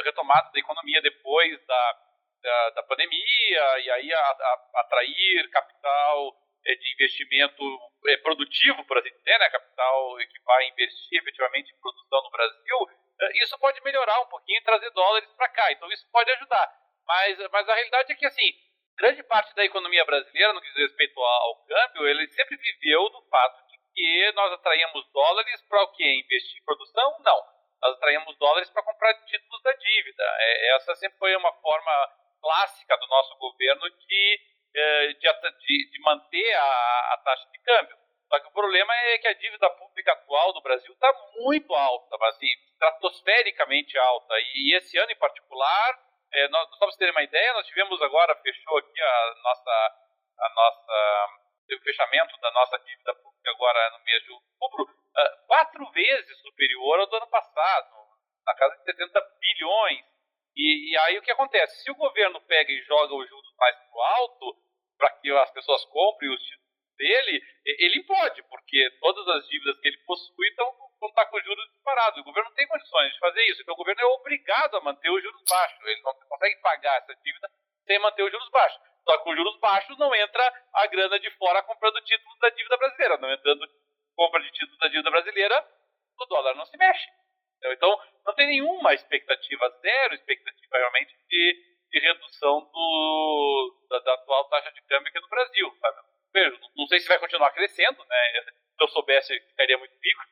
retomada da economia depois da, da, da pandemia, e aí a, a, atrair capital de investimento produtivo, por assim dizer, né? Capital que vai investir efetivamente em produção no Brasil, isso pode melhorar um pouquinho e trazer dólares para cá, então isso pode ajudar. Mas, mas a realidade é que, assim, grande parte da economia brasileira, no que diz respeito ao câmbio, ele sempre viveu do fato de que nós atraímos dólares para o quê? Investir em produção? Não. Nós atraímos dólares para comprar títulos da dívida. É, essa sempre foi uma forma clássica do nosso governo de de, de manter a, a taxa de câmbio. Só que o problema é que a dívida pública atual do Brasil está muito alta, assim, estratosfericamente alta. E esse ano em particular, é, nós, só para vocês terem uma ideia, nós tivemos agora, fechou aqui a nossa, a nossa, o fechamento da nossa dívida pública agora no mês de outubro, uh, quatro vezes superior ao do ano passado, na casa de setenta bilhões. E, e aí o que acontece? Se o governo pega e joga o juros mais pro alto, para que as pessoas comprem os títulos dele, ele pode, porque todas as dívidas que ele possui estão, estão com juros disparados. O governo não tem condições de fazer isso, então o governo é obrigado a manter os juros baixos. Ele não consegue pagar essa dívida sem manter os juros baixos. Só que com juros baixos não entra a grana de fora comprando títulos da dívida brasileira. Não entrando compra de títulos da dívida brasileira, o dólar não se mexe. Então, não tem nenhuma expectativa, zero expectativa realmente de, de redução do, da, da atual taxa de câmbio aqui no Brasil. Sabe? Vejo, não sei se vai continuar crescendo, né? Se eu soubesse, eu ficaria muito rico.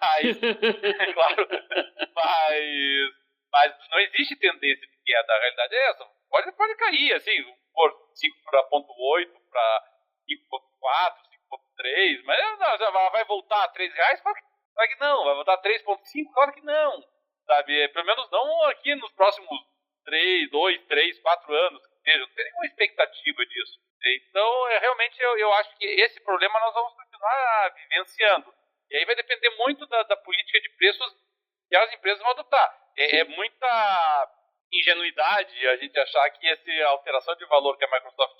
Mas, claro, mas, mas não existe tendência de queda. A realidade é essa. Pode, pode cair, assim... por cinco vírgula oito para cinco vírgula quatro, cinco vírgula três, mas não, já vai voltar a três reais? Claro que, claro que não. Vai voltar a três vírgula cinco? Claro que não. Sabe? Pelo menos não aqui nos próximos três, dois, três, quatro anos. Que seja, não tem nenhuma expectativa disso. Então, eu, realmente, eu, eu acho que esse problema nós vamos continuar vivenciando. E aí vai depender muito da, da política de preços que as empresas vão adotar. É, é muita... ingenuidade a gente achar que essa alteração de valor que a Microsoft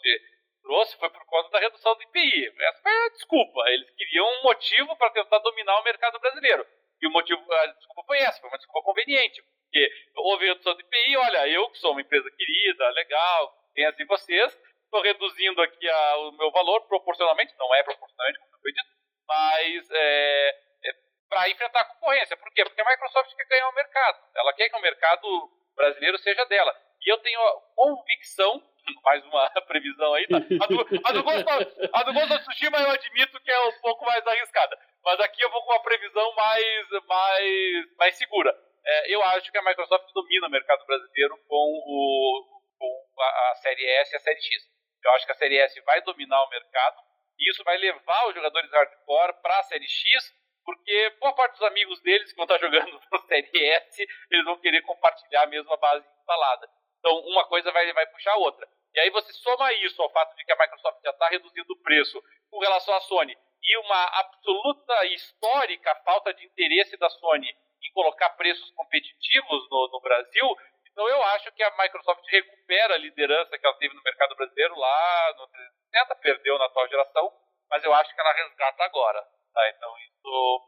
trouxe foi por conta da redução do I P I. Essa foi a desculpa. Eles queriam um motivo para tentar dominar o mercado brasileiro. E o motivo, a desculpa foi essa, foi uma desculpa conveniente. Porque houve redução do I P I, olha, eu que sou uma empresa querida, legal, tem assim vocês, estou reduzindo aqui a, o meu valor proporcionalmente, não é proporcionalmente, como foi dito, mas é, é para enfrentar a concorrência. Por quê? Porque a Microsoft quer ganhar o mercado. Ela quer que o mercado brasileiro seja dela. E eu tenho a convicção, mais uma previsão aí, tá? A do, a do, Ghost, of, a do Ghost of Tsushima eu admito que é um pouco mais arriscada, mas aqui eu vou com uma previsão mais, mais, mais segura. É, eu acho que a Microsoft domina o mercado brasileiro com, o, com a, a série S e a série X. Eu acho que a série S vai dominar o mercado e isso vai levar os jogadores hardcore para a série X, porque boa parte dos amigos deles que vão estar jogando na série S, eles vão querer compartilhar a mesma base instalada. Então, uma coisa vai, vai puxar a outra. E aí você soma isso ao fato de que a Microsoft já está reduzindo o preço com relação à Sony e uma absoluta histórica falta de interesse da Sony em colocar preços competitivos no, no Brasil. Então, eu acho que a Microsoft recupera a liderança que ela teve no mercado brasileiro lá no trezentos e sessenta, perdeu na atual geração, mas eu acho que ela resgata agora. Tá, então isso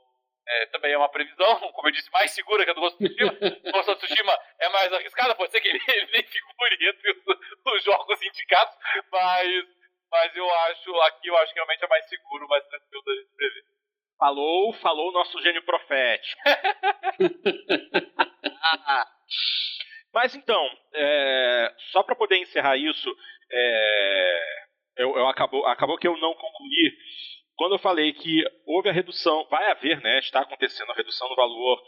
é, também é uma previsão, como eu disse, mais segura que a do Ghost of Tsushima. O Ghost of Tsushima é mais arriscada, pode ser que ele, ele nem figure entre os, os jogos indicados, mas, mas eu acho, aqui eu acho que realmente é mais seguro, mais tranquilo da gente prever. Falou, falou o nosso gênio profético. Mas então, é, só para poder encerrar isso, é, eu, eu acabou, acabou que eu não concluí. Quando eu falei que houve a redução, vai haver, né, está acontecendo a redução do valor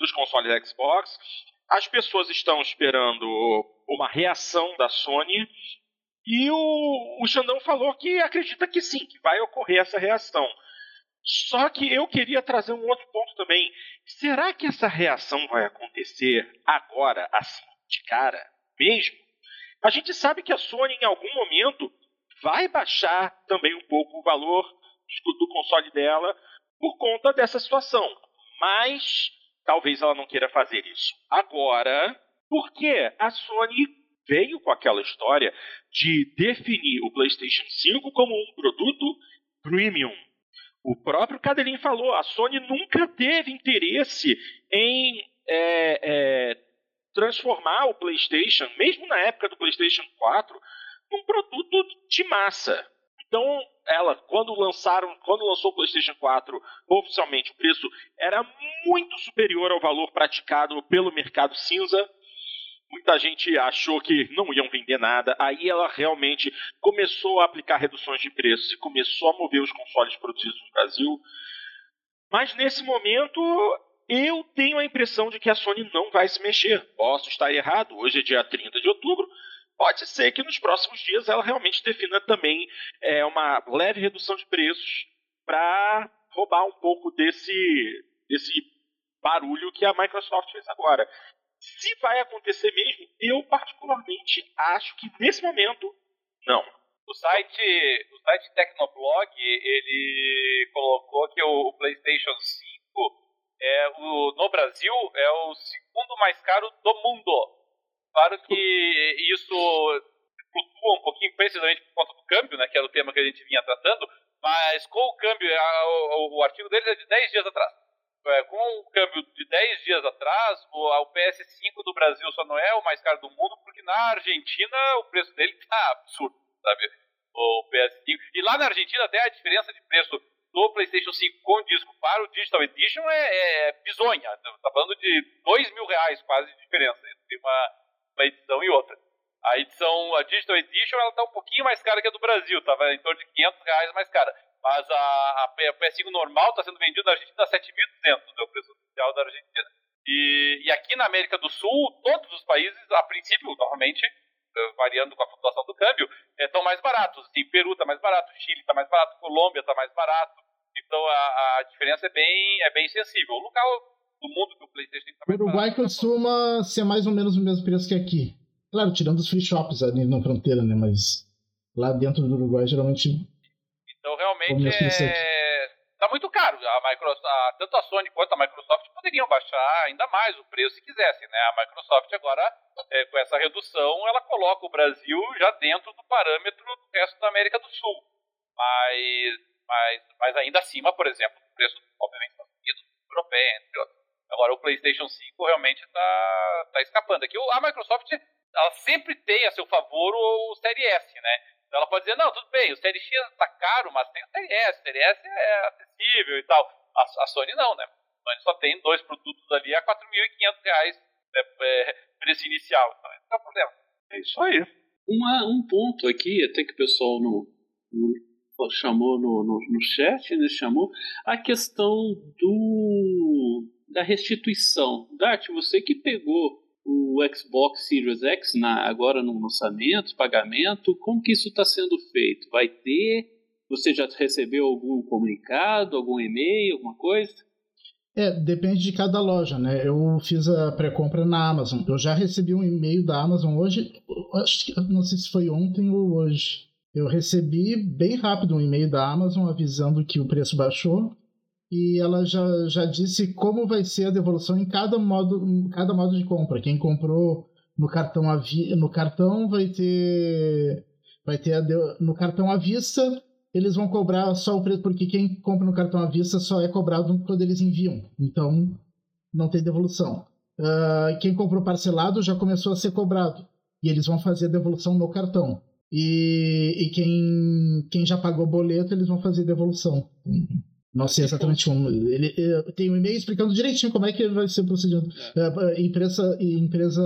dos consoles Xbox, as pessoas estão esperando uma reação da Sony e o, o Xandão falou que acredita que sim, que vai ocorrer essa reação. Só que eu queria trazer um outro ponto também. Será que essa reação vai acontecer agora, assim, de cara mesmo? A gente sabe que a Sony em algum momento vai baixar também um pouco o valor do console dela por conta dessa situação. Mas talvez ela não queira fazer isso agora, porque a Sony veio com aquela história de definir o PlayStation cinco como um produto premium. O próprio Caddelin falou, a Sony nunca teve interesse em é, é, transformar o PlayStation, mesmo na época do PlayStation quatro, um produto de massa. Então, ela, quando lançaram, quando lançou o PlayStation quatro, oficialmente o preço era muito superior ao valor praticado pelo mercado cinza. Muita gente achou que não iam vender nada. Aí ela realmente começou a aplicar reduções de preço e começou a mover os consoles produzidos no Brasil. Mas nesse momento, eu tenho a impressão de que a Sony não vai se mexer. Posso estar errado, hoje é dia trinta de outubro. pode ser que nos próximos dias ela realmente defina também é, uma leve redução de preços para roubar um pouco desse, desse barulho que a Microsoft fez agora. Se vai acontecer mesmo, eu particularmente acho que nesse momento, não. O site, o site Tecnoblog, ele colocou que o PlayStation cinco é o, no Brasil é o segundo mais caro do mundo. Claro que isso flutua um pouquinho, precisamente por conta do câmbio, né, que era o tema que a gente vinha tratando, mas com o câmbio, a, o, o artigo deles é de dez dias atrás. É, com o câmbio de dez dias atrás, o, a, o P S cinco do Brasil só não é o mais caro do mundo, porque na Argentina o preço dele tá absurdo, sabe? O P S cinco. E lá na Argentina até a diferença de preço do PlayStation cinco com o disco para o Digital Edition é, é bizonha. Tá falando de dois mil reais quase de diferença entre uma... uma edição e outra. A edição, a Digital Edition, ela tá um pouquinho mais cara que a do Brasil, tava em torno de quinhentos reais mais cara. Mas a, a P S cinco normal tá sendo vendida na Argentina a sete mil e duzentos, é o preço oficial da Argentina. E, e aqui na América do Sul, todos os países, a princípio, novamente, variando com a flutuação do câmbio, estão é, mais baratos. Assim, Peru tá mais barato, Chile tá mais barato, Colômbia tá mais barato. Então a, a diferença é bem, é bem sensível. O local do mundo que o PlayStation tá mais barato. O Uruguai costuma ser mais ou menos o mesmo preço que aqui. Claro, tirando os free shops ali na fronteira, né? Mas lá dentro do Uruguai, geralmente... Então, realmente, é... tá muito caro. A Microsoft, a... tanto a Sony quanto a Microsoft poderiam baixar ainda mais o preço se quisessem, né? A Microsoft agora, é, com essa redução, ela coloca o Brasil já dentro do parâmetro do resto da América do Sul. Mas, mas, mas ainda acima, por exemplo, o preço, obviamente, da europeia, entre outros. Agora, o PlayStation cinco realmente está tá escapando. Aqui, a Microsoft, ela sempre tem a seu favor o Série S, né? Então, ela pode dizer, não, tudo bem, o Série X está caro, mas tem o Série S, o Série S é acessível e tal. A, a Sony não, né? A Sony só tem dois produtos ali a quatro mil e quinhentos reais, né, é, preço inicial. Então, esse é o problema. É isso aí. Uma, um ponto aqui, até que o pessoal no, no, chamou no, no, no chat, né? Chamou a questão do... da restituição. Dart, você que pegou o Xbox Series X na, agora no lançamento, pagamento, como que isso está sendo feito? Vai ter? Você já recebeu algum comunicado, algum e-mail, alguma coisa? É, depende de cada loja, né? Eu fiz a pré-compra na Amazon. Eu já recebi um e-mail da Amazon hoje, acho que, não sei se foi ontem ou hoje. Eu recebi bem rápido um e-mail da Amazon avisando que o preço baixou. E ela já, já disse como vai ser a devolução em cada modo, em cada modo de compra. Quem comprou no cartão, à vi- no cartão vai ter, vai ter a de- no cartão à vista, eles vão cobrar só o preço, porque quem compra no cartão à vista só é cobrado quando eles enviam. Então, não tem devolução. Uh, quem comprou parcelado já começou a ser cobrado. E eles vão fazer a devolução no cartão. E, e quem, quem já pagou boleto, eles vão fazer a devolução. Uhum. Não sei exatamente como. Ele, ele, tem um e-mail explicando direitinho como é que ele vai ser procedido. É. É, empresa, empresa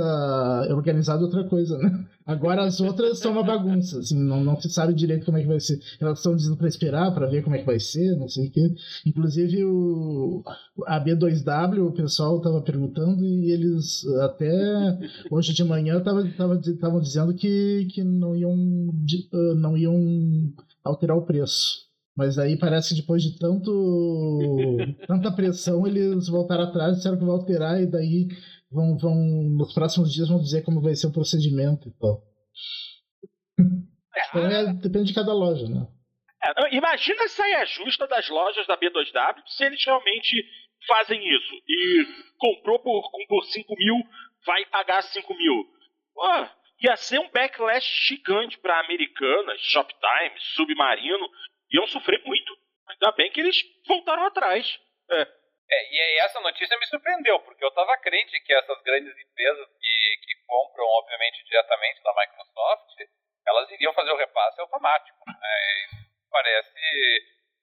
organizada é outra coisa, né? Agora as outras são uma bagunça, assim, não, não se sabe direito como é que vai ser. Elas estão dizendo para esperar, para ver como é que vai ser, não sei o quê. Inclusive o, a B dois W, o pessoal estava perguntando e eles até hoje de manhã estavam dizendo que, que não, iam, não iam alterar o preço. Mas aí parece que depois de tanto, tanta pressão, eles voltaram atrás, disseram que vão alterar e daí vão, vão, nos próximos dias vão dizer como vai ser o procedimento e tal. É, então é, depende de cada loja, né? É, imagina se sair a justa das lojas da B dois W se eles realmente fazem isso. E comprou por, por cinco mil, vai pagar cinco mil. Pô, ia ser um backlash gigante para Americanas, Shoptime, Submarino... Iam sofrer muito. Ainda bem que eles voltaram atrás. É. É, e essa notícia me surpreendeu, porque eu estava crente que essas grandes empresas que, que compram, obviamente, diretamente da Microsoft, elas iriam fazer o repasse automático. Né? Parece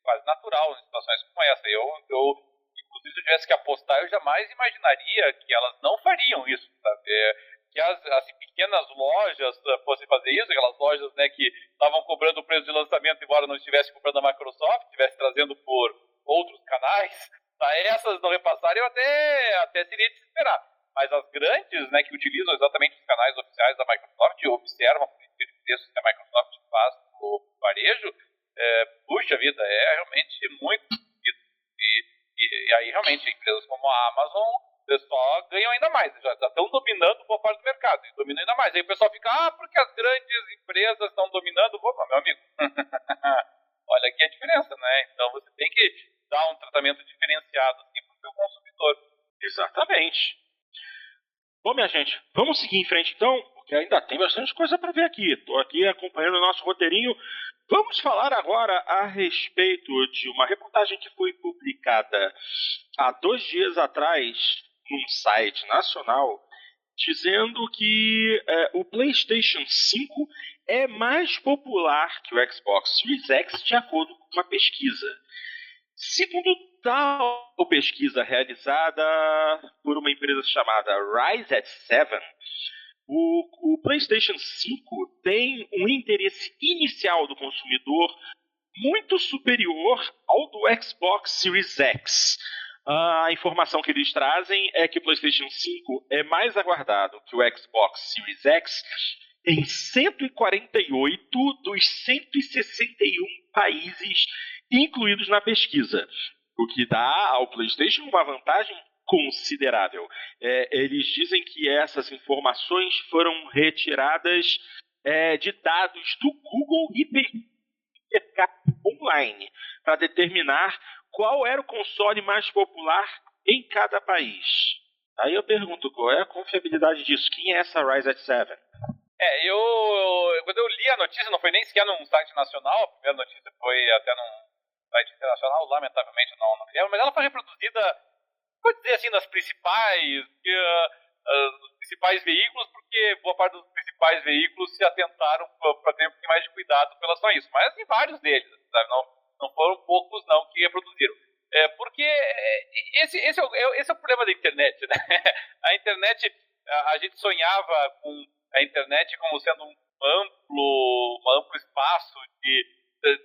quase natural em situações como essa. Eu, eu, inclusive, se eu tivesse que apostar, eu jamais imaginaria que elas não fariam isso. Sabe? Que as, as pequenas lojas fossem fazer isso, aquelas lojas, né, que estavam cobrando o preço de lançamento, embora não estivesse comprando a Microsoft, estivesse trazendo por outros canais, tá? Essas não repassarem, eu até, até teria de esperar. mas as grandes, né, que utilizam exatamente os canais oficiais da Microsoft, observam a política de preços que a Microsoft faz no varejo, é, puxa vida, é realmente muito difícil. E, e, e aí realmente empresas como a Amazon só ganham ainda mais, já estão dominando boa parte do mercado, e dominam ainda mais. Aí o pessoal fica, ah, porque as grandes empresas estão dominando. Opa, meu amigo, olha aqui a diferença, né? Então você tem que dar um tratamento diferenciado assim, para o seu consumidor. Exatamente. Bom, minha gente, vamos seguir em frente então, porque ainda tem bastante coisa para ver aqui. Estou aqui acompanhando o nosso roteirinho. Vamos falar agora a respeito de uma reportagem que foi publicada há dois dias atrás num site nacional, dizendo que eh, o PlayStation cinco é mais popular que o Xbox Series X, de acordo com uma pesquisa. Segundo tal pesquisa realizada por uma empresa chamada Rise at Seven, o, o PlayStation cinco tem um interesse inicial do consumidor muito superior ao do Xbox Series X. A informação que eles trazem é que o PlayStation cinco é mais aguardado que o Xbox Series X em cento e quarenta e oito dos cento e sessenta e um países incluídos na pesquisa, o que dá ao PlayStation uma vantagem considerável. É, eles dizem que essas informações foram retiradas é, de dados do Google e mercado online para determinar qual era o console mais popular em cada país. Aí eu pergunto, qual é a confiabilidade disso? Quem é essa Rise at Seven? É, eu, eu... Quando eu li a notícia, não foi nem sequer num site nacional, a primeira notícia foi até num site internacional, lamentavelmente não, não lembro, mas ela foi reproduzida, vou dizer assim, nas principais... Uh, uh, nos principais veículos, porque boa parte dos principais veículos se atentaram para ter um pouquinho mais de cuidado em relação a isso. Mas em vários deles, sabe, não... Não foram poucos, não, que reproduziram. É, porque esse, esse, é o, esse é o problema da internet, né? A internet, a, a gente sonhava com a internet como sendo um amplo, um amplo espaço de,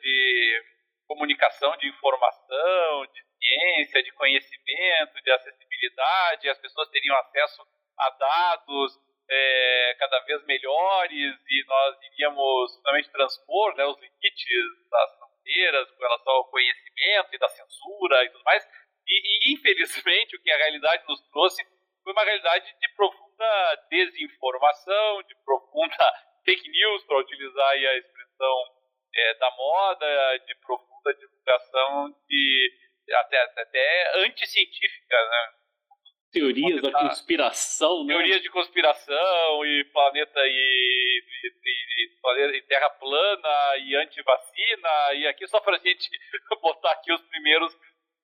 de comunicação, de informação, de ciência, de conhecimento, de acessibilidade. As pessoas teriam acesso a dados é, cada vez melhores e nós iríamos realmente transpor, né, os limites das com relação ao conhecimento e da censura e tudo mais, e, e infelizmente o que a realidade nos trouxe foi uma realidade de profunda desinformação, de profunda fake news, para utilizar aí a expressão é, da moda, de profunda divulgação de, até, até anticientífica, né? Teorias da conspiração, né? Teorias de conspiração e planeta e, e, e, e terra plana e antivacina, e aqui só pra gente botar aqui os primeiros,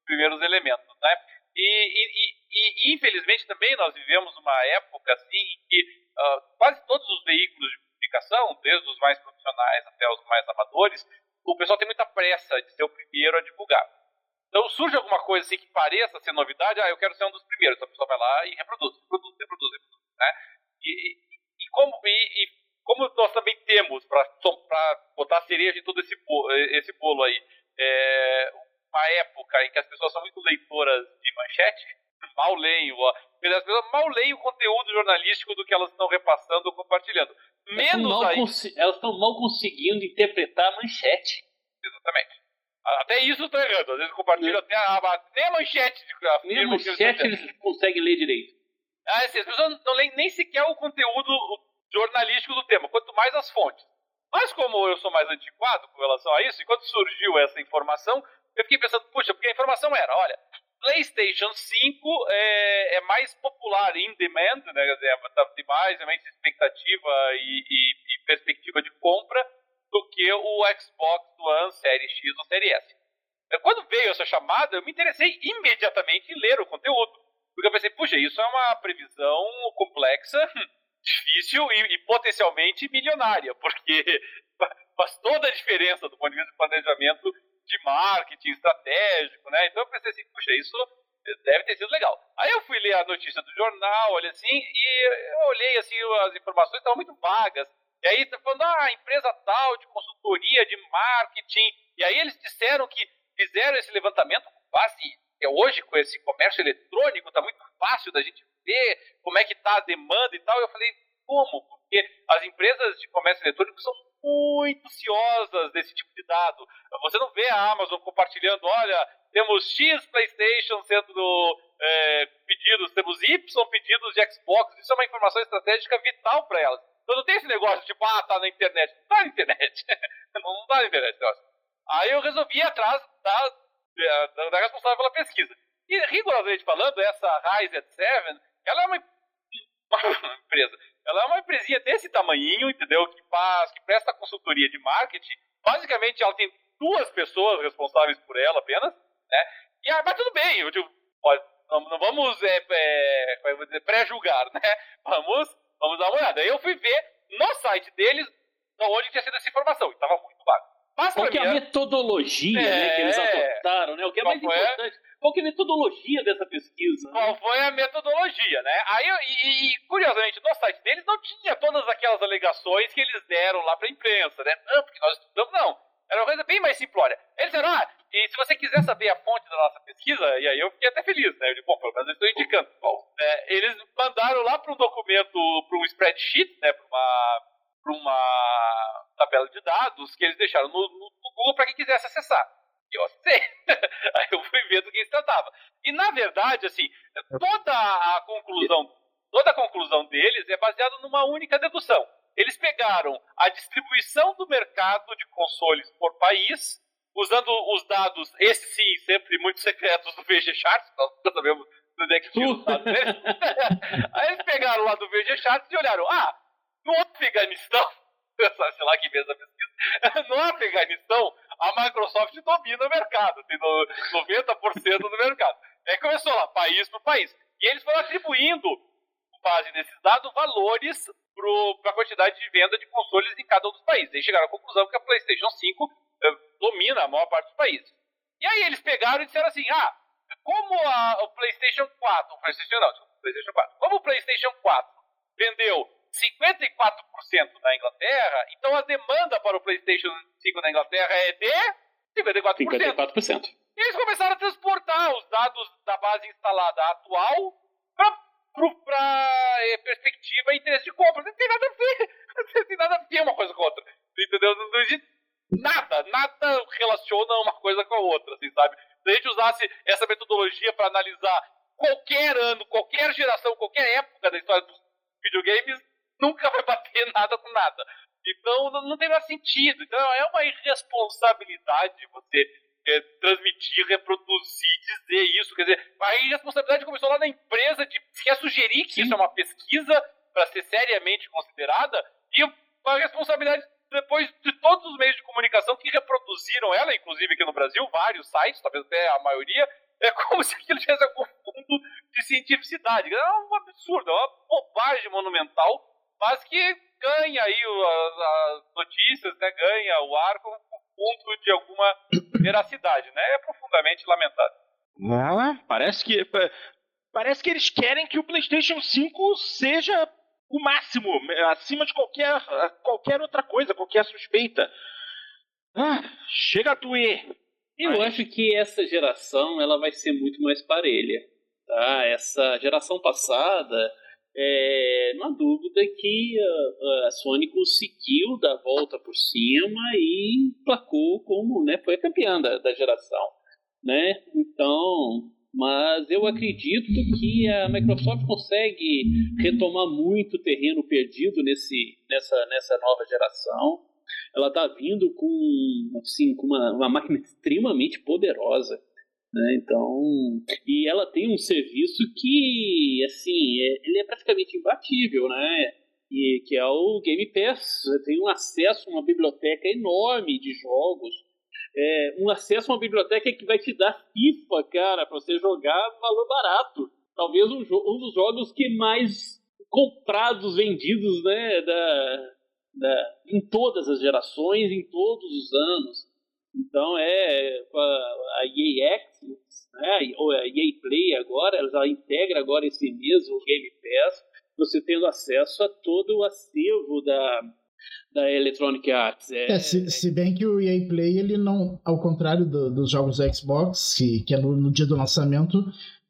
primeiros elementos, né? E, e, e, e infelizmente também nós vivemos uma época assim em que uh, quase todos os veículos de comunicação, desde os mais profissionais até os mais amadores, o pessoal tem muita pressa de ser o primeiro a divulgar. Então surge alguma coisa assim que pareça ser novidade, ah, eu quero ser um dos primeiros, então a pessoa vai lá e reproduz, reproduz, reproduz, reproduz, né? E, e, como, e, e como nós também temos, para botar cereja em todo esse bolo, esse bolo aí, é, uma época em que as pessoas são muito leitoras de manchete, mal leem, ó, as pessoas mal leem o conteúdo jornalístico do que elas estão repassando ou compartilhando. Menos aí... Cons- elas estão mal conseguindo interpretar a manchete. Exatamente. Até isso eu estou errando. Às vezes eu compartilho até a, a, nem a manchete. A nem a manchete eles conseguem ler direito. Ah, assim, as pessoas não leem nem sequer o conteúdo jornalístico do tema, quanto mais as fontes. Mas como eu sou mais antiquado com relação a isso, e quando surgiu essa informação, eu fiquei pensando, puxa, porque a informação era, olha, PlayStation cinco é, é mais popular in demand, né, tem mais realmente expectativa e, e, e perspectiva de compra, do que o Xbox One, Série X ou Série S. Quando veio essa chamada, eu me interessei imediatamente em ler o conteúdo. Porque eu pensei, puxa, isso é uma previsão complexa, difícil e, e potencialmente milionária. Porque faz toda a diferença do ponto de vista do planejamento de marketing estratégico, né? Então eu pensei assim, puxa, isso deve ter sido legal. Aí eu fui ler a notícia do jornal, olha assim, e eu olhei assim, as informações estavam muito vagas. E aí tá falando, ah, empresa tal de consultoria, de marketing. E aí eles disseram que fizeram esse levantamento com base, hoje com esse comércio eletrônico, tá muito fácil da gente vender, como é que tá a demanda e tal. Eu falei, como? Porque as empresas de comércio eletrônico são muito ansiosas desse tipo de dado. Você não vê a Amazon compartilhando, olha, temos X PlayStation sendo é, pedidos, temos Y pedidos de Xbox. Isso é uma informação estratégica vital para elas. Então não tem esse negócio tipo, ah, tá na internet. Não tá na internet. Não tá na internet. Aí eu resolvi ir atrás da, da, da responsável pela pesquisa. E rigorosamente falando, essa Ryzen sete, ela é uma, uma empresa. Ela é uma empresinha desse tamanhinho, entendeu? Que faz, que presta consultoria de marketing. Basicamente, ela tem duas pessoas responsáveis por ela apenas, né? E, ah, mas tudo bem, eu digo, pode, não, não vamos é, é, pré-julgar, né? Vamos, vamos dar uma olhada. Aí eu fui ver no site deles onde tinha sido essa informação, e estava muito vago. Qual que é a metodologia é, né, que eles adotaram, né? O que é mais importante? É... Qual que é a metodologia dessa pesquisa? Qual né? foi a metodologia, né? Aí, e, e, curiosamente, no site deles não tinha todas aquelas alegações que eles deram lá pra imprensa, né? Não, porque nós estudamos, não. Era uma coisa bem mais simplória. Eles disseram, ah, e se você quiser saber a fonte da nossa pesquisa, e aí eu fiquei até feliz, né? Eu digo, bom, pelo menos eu estou indicando. Bom, é, eles mandaram lá para um documento, para um spreadsheet, né? Para uma... para uma tabela de dados que eles deixaram no, no Google para quem quisesse acessar. Eu acessei. Aí eu fui ver do que se tratava. E, na verdade, assim, toda a conclusão, toda a conclusão deles é baseada numa única dedução. Eles pegaram a distribuição do mercado de consoles por país, usando os dados, esses sim, sempre muito secretos do V G Charts, nós nunca sabemos onde é que tinha os dados deles. Aí eles pegaram lá do V G Charts e olharam, ah, no Afeganistão, sei lá que fez a pesquisa, no Afeganistão, a Microsoft domina o mercado, tem noventa por cento do mercado. Aí começou lá, país por país. E eles foram atribuindo, com base nesses dados, valores para a quantidade de venda de consoles em cada um dos países. Aí chegaram à conclusão que a PlayStation cinco eh, domina a maior parte dos países. E aí eles pegaram e disseram assim, ah, como a, o PlayStation quatro, o PlayStation, não, desculpa, o PlayStation quatro, como o PlayStation quatro vendeu cinquenta e quatro por cento na Inglaterra, então a demanda para o PlayStation cinco na Inglaterra é de cinquenta e quatro por cento. cinquenta e quatro por cento. E eles começaram a transportar os dados da base instalada atual para é, perspectiva e interesse de compra. Não tem nada a ver. Não tem nada a ver uma coisa com a outra. Entendeu? Não, não existe nada. Nada relaciona uma coisa com a outra, assim, sabe? Se a gente usasse essa metodologia para analisar qualquer ano, qualquer geração, qualquer época da história dos videogames, nunca vai bater nada com nada. Então, não tem mais sentido. Então, é uma irresponsabilidade você é, transmitir, reproduzir, dizer isso. Quer dizer, a irresponsabilidade começou lá na empresa de quer sugerir que Sim. isso é uma pesquisa para ser seriamente considerada, e a responsabilidade depois de todos os meios de comunicação que reproduziram ela, inclusive aqui no Brasil, vários sites, talvez até a maioria, é como se aquilo tivesse algum fundo de cientificidade. É um absurdo, é uma bobagem monumental, mas que ganha aí as notícias, né? Ganha o ar com ponto de alguma veracidade, né? É profundamente lamentável. Ah, parece que, parece que eles querem que o PlayStation cinco seja o máximo, acima de qualquer, qualquer outra coisa, qualquer suspeita. Ah, chega a doer. Eu Mas... acho que essa geração ela vai ser muito mais parelha. Tá? Essa geração passada... É, não há dúvida que a, a Sony conseguiu dar a volta por cima e placou como, né, foi a campeã da, da geração, né? Então, mas eu acredito que a Microsoft consegue retomar muito o terreno perdido nesse, nessa, nessa nova geração. Ela está vindo com, assim, com uma, uma máquina extremamente poderosa, né? Então, e ela tem um serviço que, assim, é, ele é praticamente imbatível, né? E, que é o Game Pass. Tem um acesso a uma biblioteca enorme de jogos, é, um acesso a uma biblioteca que vai te dar FIFA, cara, para você jogar valor barato. Talvez um, jo- um dos jogos que mais comprados, vendidos, né? Da, da, em todas as gerações, em todos os anos. Então é a E A Access, né, ou a E A Play agora, ela integra agora esse mesmo Game Pass, você tendo acesso a todo o acervo da, da Electronic Arts. É, é, se, é... se bem que o E A Play, ele não, ao contrário do, dos jogos Xbox, que, que é no, no dia do lançamento,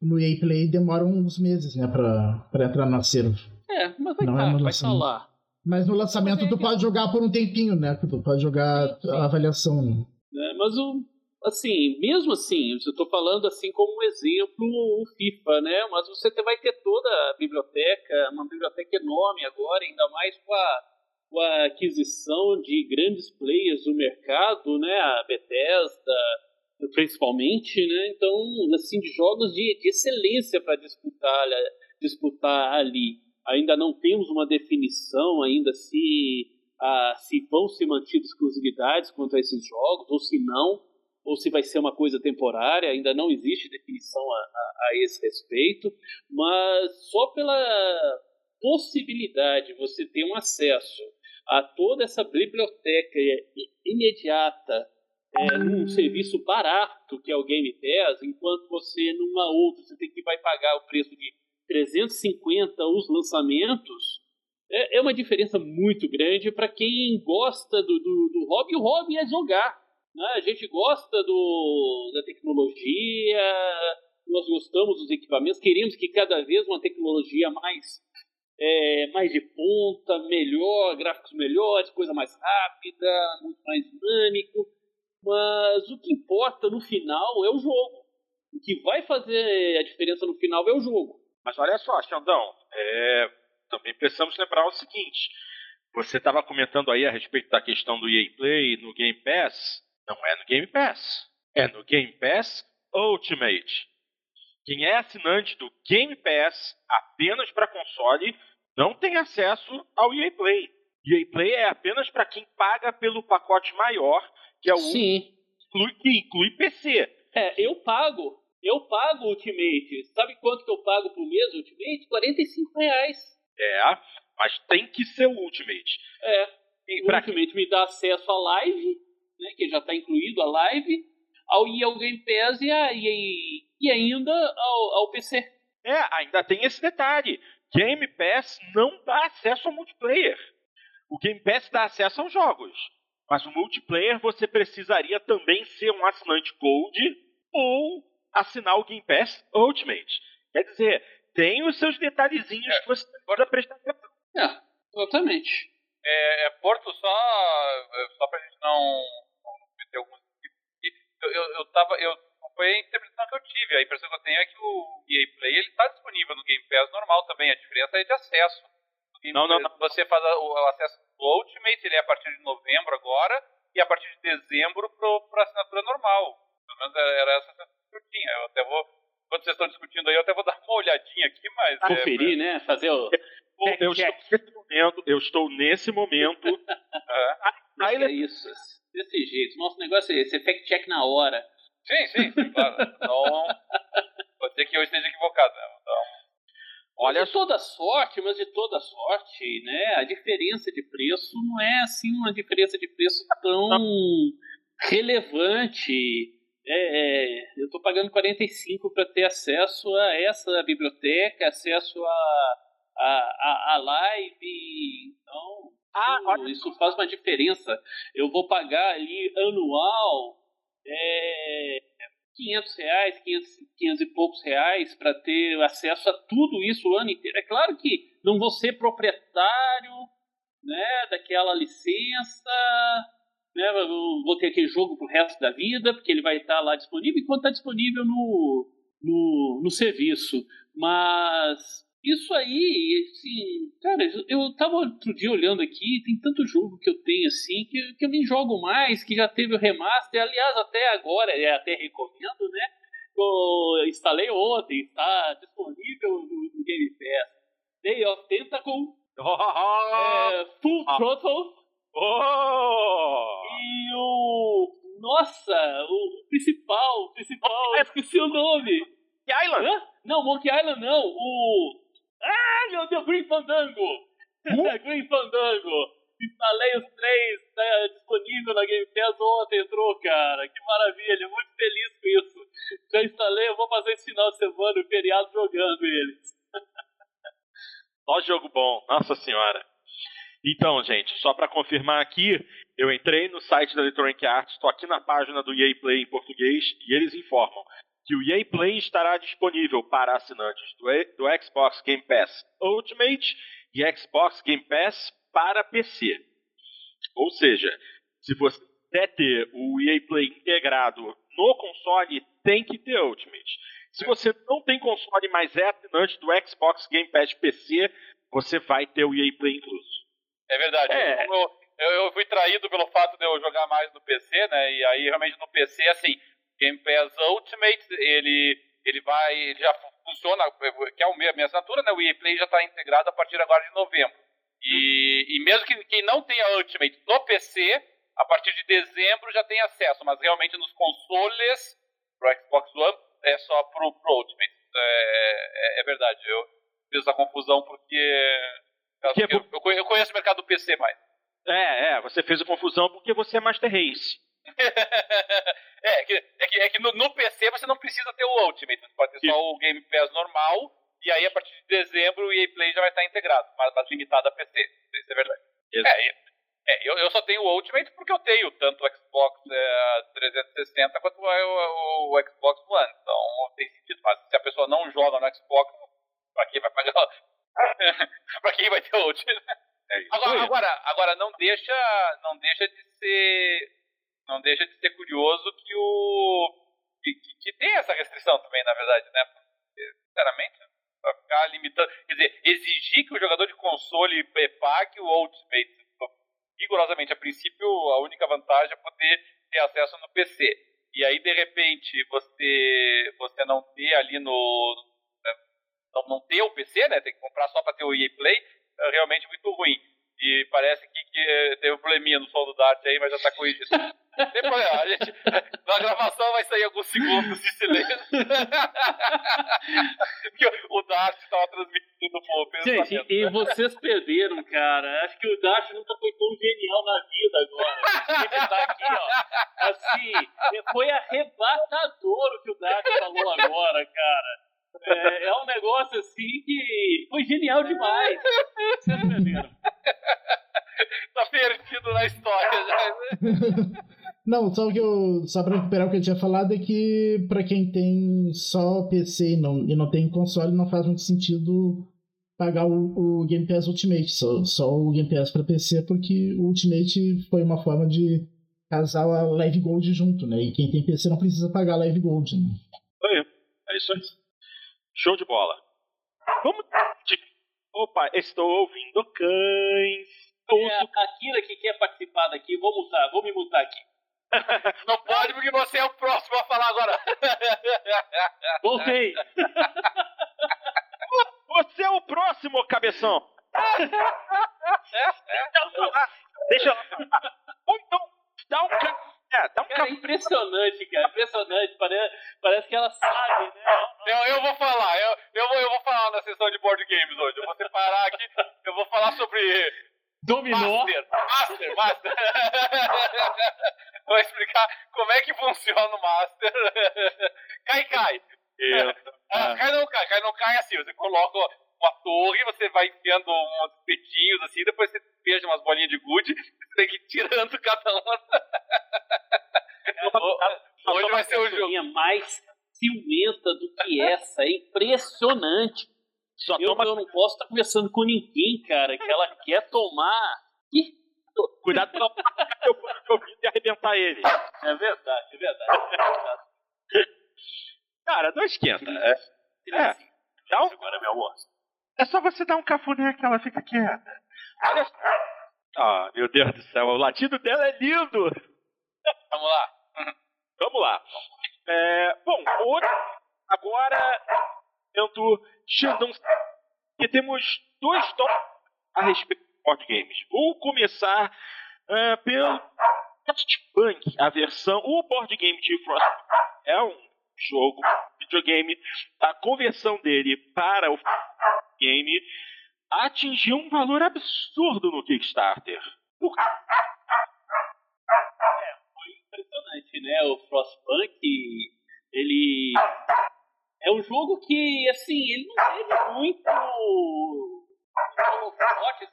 no E A Play demora uns meses, né, pra, pra entrar no acervo. É, mas vai estar, vai estar lá. Mas no lançamento tu pode jogar por um tempinho, né? Tu pode jogar a avaliação. É, mas o... Assim, mesmo assim, eu tô falando assim como um exemplo o FIFA, né? Mas você vai ter toda a biblioteca, uma biblioteca enorme agora, ainda mais com a, com a aquisição de grandes players do mercado, né? A Bethesda, principalmente, né? Então, assim, de jogos de, de excelência para disputar, disputar ali. Ainda não temos uma definição ainda se, a, se vão ser mantidas exclusividades quanto a esses jogos ou se não. Ou se vai ser uma coisa temporária, ainda não existe definição a, a, a esse respeito, mas só pela possibilidade de você ter um acesso a toda essa biblioteca imediata, é, num serviço barato que é o Game Pass, enquanto você numa outra, você tem que vai pagar o preço de trezentos e cinquenta os lançamentos, é, é uma diferença muito grande para quem gosta do, do, do hobby, e o hobby é jogar. A gente gosta do, da tecnologia, nós gostamos dos equipamentos, queremos que cada vez uma tecnologia mais, é, mais de ponta, melhor, gráficos melhores, coisa mais rápida, muito mais dinâmico. Mas o que importa no final é o jogo. O que vai fazer a diferença no final é o jogo. Mas olha só, Xandão, é, também precisamos lembrar o seguinte. Você estava comentando aí a respeito da questão do E A Play no Game Pass... Não é no Game Pass, é no Game Pass Ultimate. Quem é assinante do Game Pass apenas para console não tem acesso ao E A Play. E A Play é apenas para quem paga pelo pacote maior, que é o Sim. Inclui, que inclui P C. É, eu pago, eu pago o Ultimate. Sabe quanto que eu pago por mês o Ultimate? quarenta e cinco reais. É, mas tem que ser o Ultimate. É, o Ultimate me dá acesso à live... Né, que já está incluído a live, ao E A Game Pass e, a, e, e ainda ao, ao P C. É, ainda tem esse detalhe. Game Pass não dá acesso ao multiplayer. O Game Pass dá acesso aos jogos. Mas o multiplayer você precisaria também ser um assinante Gold ou assinar o Game Pass Ultimate. Quer dizer, tem os seus detalhezinhos é. que você pode prestar atenção. É, totalmente. É, Porto, só, só pra gente não... Eu, eu, eu tava, eu, foi a interpretação que eu tive. A impressão que eu tenho é que o E A Play ele tá disponível no Game Pass normal também. A diferença é de acesso. Não, não, não. Você faz a, o acesso do Ultimate, ele é a partir de novembro agora, e a partir de dezembro pro, pra assinatura normal. Pelo menos era essa que eu tinha. Eu até vou... Quando vocês estão discutindo aí, eu até vou dar uma olhadinha aqui, mas... Conferir, é, né? Fazer o... Eu estou, nesse momento, eu estou nesse momento. uh, é isso. Desse jeito. Nosso negócio é esse fact-check na hora. Sim, sim, sim, claro. Então, pode ser que eu esteja equivocado. Né? Então, olha, de toda sorte, mas de toda sorte, né? A diferença de preço não é assim uma diferença de preço tão relevante. É, é, eu estou pagando quarenta e cinco para ter acesso a essa biblioteca, acesso a. A, a, a live, então ah, uh, isso faz uma diferença. Eu vou pagar ali anual é, quinhentos reais, quinhentos, quinhentos e poucos reais para ter acesso a tudo isso o ano inteiro. É claro que não vou ser proprietário, né, daquela licença, né, vou ter aquele jogo pro resto da vida, porque ele vai estar lá disponível enquanto está disponível no, no, no serviço, mas... Isso aí, assim, cara, eu tava outro dia olhando aqui, tem tanto jogo que eu tenho, assim, que, que eu nem jogo mais, que já teve o remaster, aliás, até agora, até recomendo, né, eu instalei ontem, está disponível no, no Game Pass, Day of Tentacle, é, Full Throttle, e o, nossa, o principal, o principal, esqueci o nome. Monkey Island? Hã? Não, Monkey Island não, o... Ah, meu Deus, Green Fandango! Green Fandango! Instalei os três, tá disponível na Game Pass ontem, entrou, cara. Que maravilha, muito feliz com isso. Já instalei, eu vou fazer esse final de semana, o feriado, jogando eles. Só jogo bom, nossa senhora. Então, gente, só pra confirmar aqui, eu entrei no site da Electronic Arts, tô aqui na página do E A Play em português, e eles informam. que o E A Play estará disponível para assinantes do, do Xbox Game Pass Ultimate e Xbox Game Pass para P C. Ou seja, se você quer ter o E A Play integrado no console, tem que ter Ultimate. Se você não tem console, mas é assinante do Xbox Game Pass P C, você vai ter o E A Play incluso. É verdade. É. Eu, eu, eu fui traído pelo fato de eu jogar mais no P C, né? E aí, realmente, no P C, assim, Game Pass Ultimate, ele, ele vai, ele já funciona, que é a minha assinatura, né? O E A Play já está integrado a partir agora de novembro. E, e mesmo que quem não tenha Ultimate no P C, a partir de dezembro já tem acesso, mas realmente nos consoles, pro Xbox One, é só pro, pro Ultimate. É, é, é verdade, eu fiz essa confusão porque... porque eu, eu conheço o mercado do P C mais. É, é, você fez a confusão porque você é Master Race. é, que, é, que, é que no, no P C você não precisa ter o Ultimate, você pode ter só o Game Pass normal, e aí a partir de dezembro o E A Play já vai estar integrado, mas tá limitado a P C, isso é verdade. É, é, é, eu, eu só tenho o Ultimate porque eu tenho tanto o Xbox é, trezentos e sessenta quanto o, o, o Xbox One, então tem sentido, mas se a pessoa não joga no Xbox, pra quem vai pagar? Pra quem vai ter o Ultimate? É, agora, agora, agora não, deixa, não deixa de ser... Não deixa de ser curioso que o que, que, que tem essa restrição também, na verdade, né? Porque, sinceramente, vai ficar limitando. Quer dizer, exigir que o jogador de console pague o Ultimate, rigorosamente, a princípio, a única vantagem é poder ter acesso no P C. E aí, de repente, você, você não ter ali no... Não, não ter o P C, né? Tem que comprar só para ter o E A Play, é realmente muito ruim. E parece que, que teve um probleminha no som do Dart aí, mas já tá corrigido. Depois, a gente, na gravação vai sair alguns segundos de silêncio. O Dart tava transmitindo o P. Gente, e vocês perderam, cara. Acho que o Dart nunca foi tão genial na vida agora. Ele tá aqui, ó. Assim, foi arrebatador o que o Dart falou agora, cara. É, é um negócio assim que foi genial demais. Vocês perderam. Tá perdido na história já. Não, só que eu, só pra recuperar o que eu tinha falado, é que pra quem tem só P C e não, e não tem console, não faz muito sentido pagar o, o Game Pass Ultimate, só, só o Game Pass pra P C, porque o Ultimate foi uma forma de casar a Live Gold junto, né? E quem tem P C não precisa pagar a Live Gold, né? É isso aí. Show de bola. Vamos... Opa, estou ouvindo cães. É a Akira que quer participar daqui. Vou mutar, vou me mutar aqui. Não pode, porque você é o próximo a falar agora. Voltei. Você é o próximo, cabeção. Deixa eu falar. Ou então, dá um cão. É, dá um cara, é impressionante, cara, impressionante, parece, parece que ela sabe, né? Eu, eu vou falar, eu, eu, vou, eu vou falar na sessão de board games hoje, eu vou separar aqui, eu vou falar sobre... Dominó? Master, Master, Master. Vou explicar como é que funciona o Master. Cai, cai. Eu, ah, cai, não cai, cai, não cai assim, você coloca uma torre, você vai enfiando uns petinhos assim, depois você despeja umas bolinhas de gude, você tem que ir tirando cada uma. É, hoje vai ser o jogo. Uma mais ciumenta do que essa, é impressionante. Só eu, toma... eu não posso estar conversando com ninguém, cara, que ela quer tomar. Ih, tô... Cuidado pra eu ouvir e arrebentar ele. É verdade, é verdade. É verdade. Cara, não esquenta. É, é. Dá um... Agora, meu amor. É só você dar um cafuné que ela fica quieta. Olha só. Ah, meu Deus do céu, o latido dela é lindo. Vamos lá. Vamos lá. É, bom, hoje, agora, dentro Xandão, que temos dois tópicos a respeito de board games. Vou começar é, pelo Frostpunk, a versão, o board game de Frostpunk é um jogo, videogame, a conversão dele para o game atingiu um valor absurdo no Kickstarter. Por quê? É, foi impressionante, né? O Frostpunk, ele é um jogo que, assim, ele não teve muito forte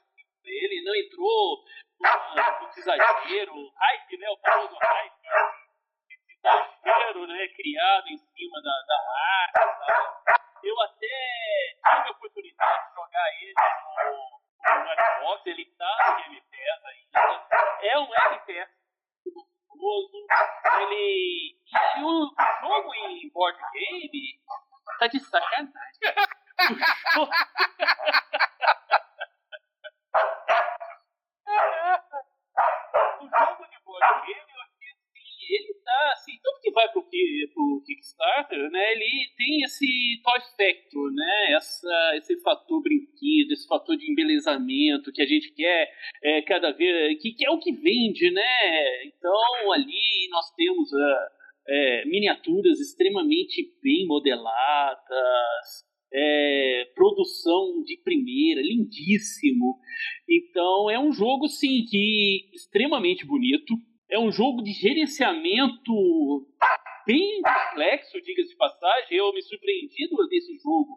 ele não entrou com exagero, hype, né? O famoso hype, exagero, roteiro, né, criado em cima da, da arte, sabe? Eu até tive a oportunidade de jogar ele no, no Xbox, ele tá no Game Pass ainda. É um F P S gostoso, ele... E o jogo em board game tá de sacanagem. Jogo... o jogo de board game, eu acho que assim, ele tá assim, tudo que vai pro, pro Kickstarter, né, ele tem esse toy factor, né, essa, esse fator brinquedo, esse fator de embelezamento que a gente quer é, cada vez, que, que é o que vende, né, então ali nós temos a É, miniaturas extremamente bem modeladas, é, produção de primeira, lindíssimo. Então é um jogo, sim, que extremamente bonito. É um jogo de gerenciamento bem complexo, diga-se de passagem. Eu me surpreendi desse jogo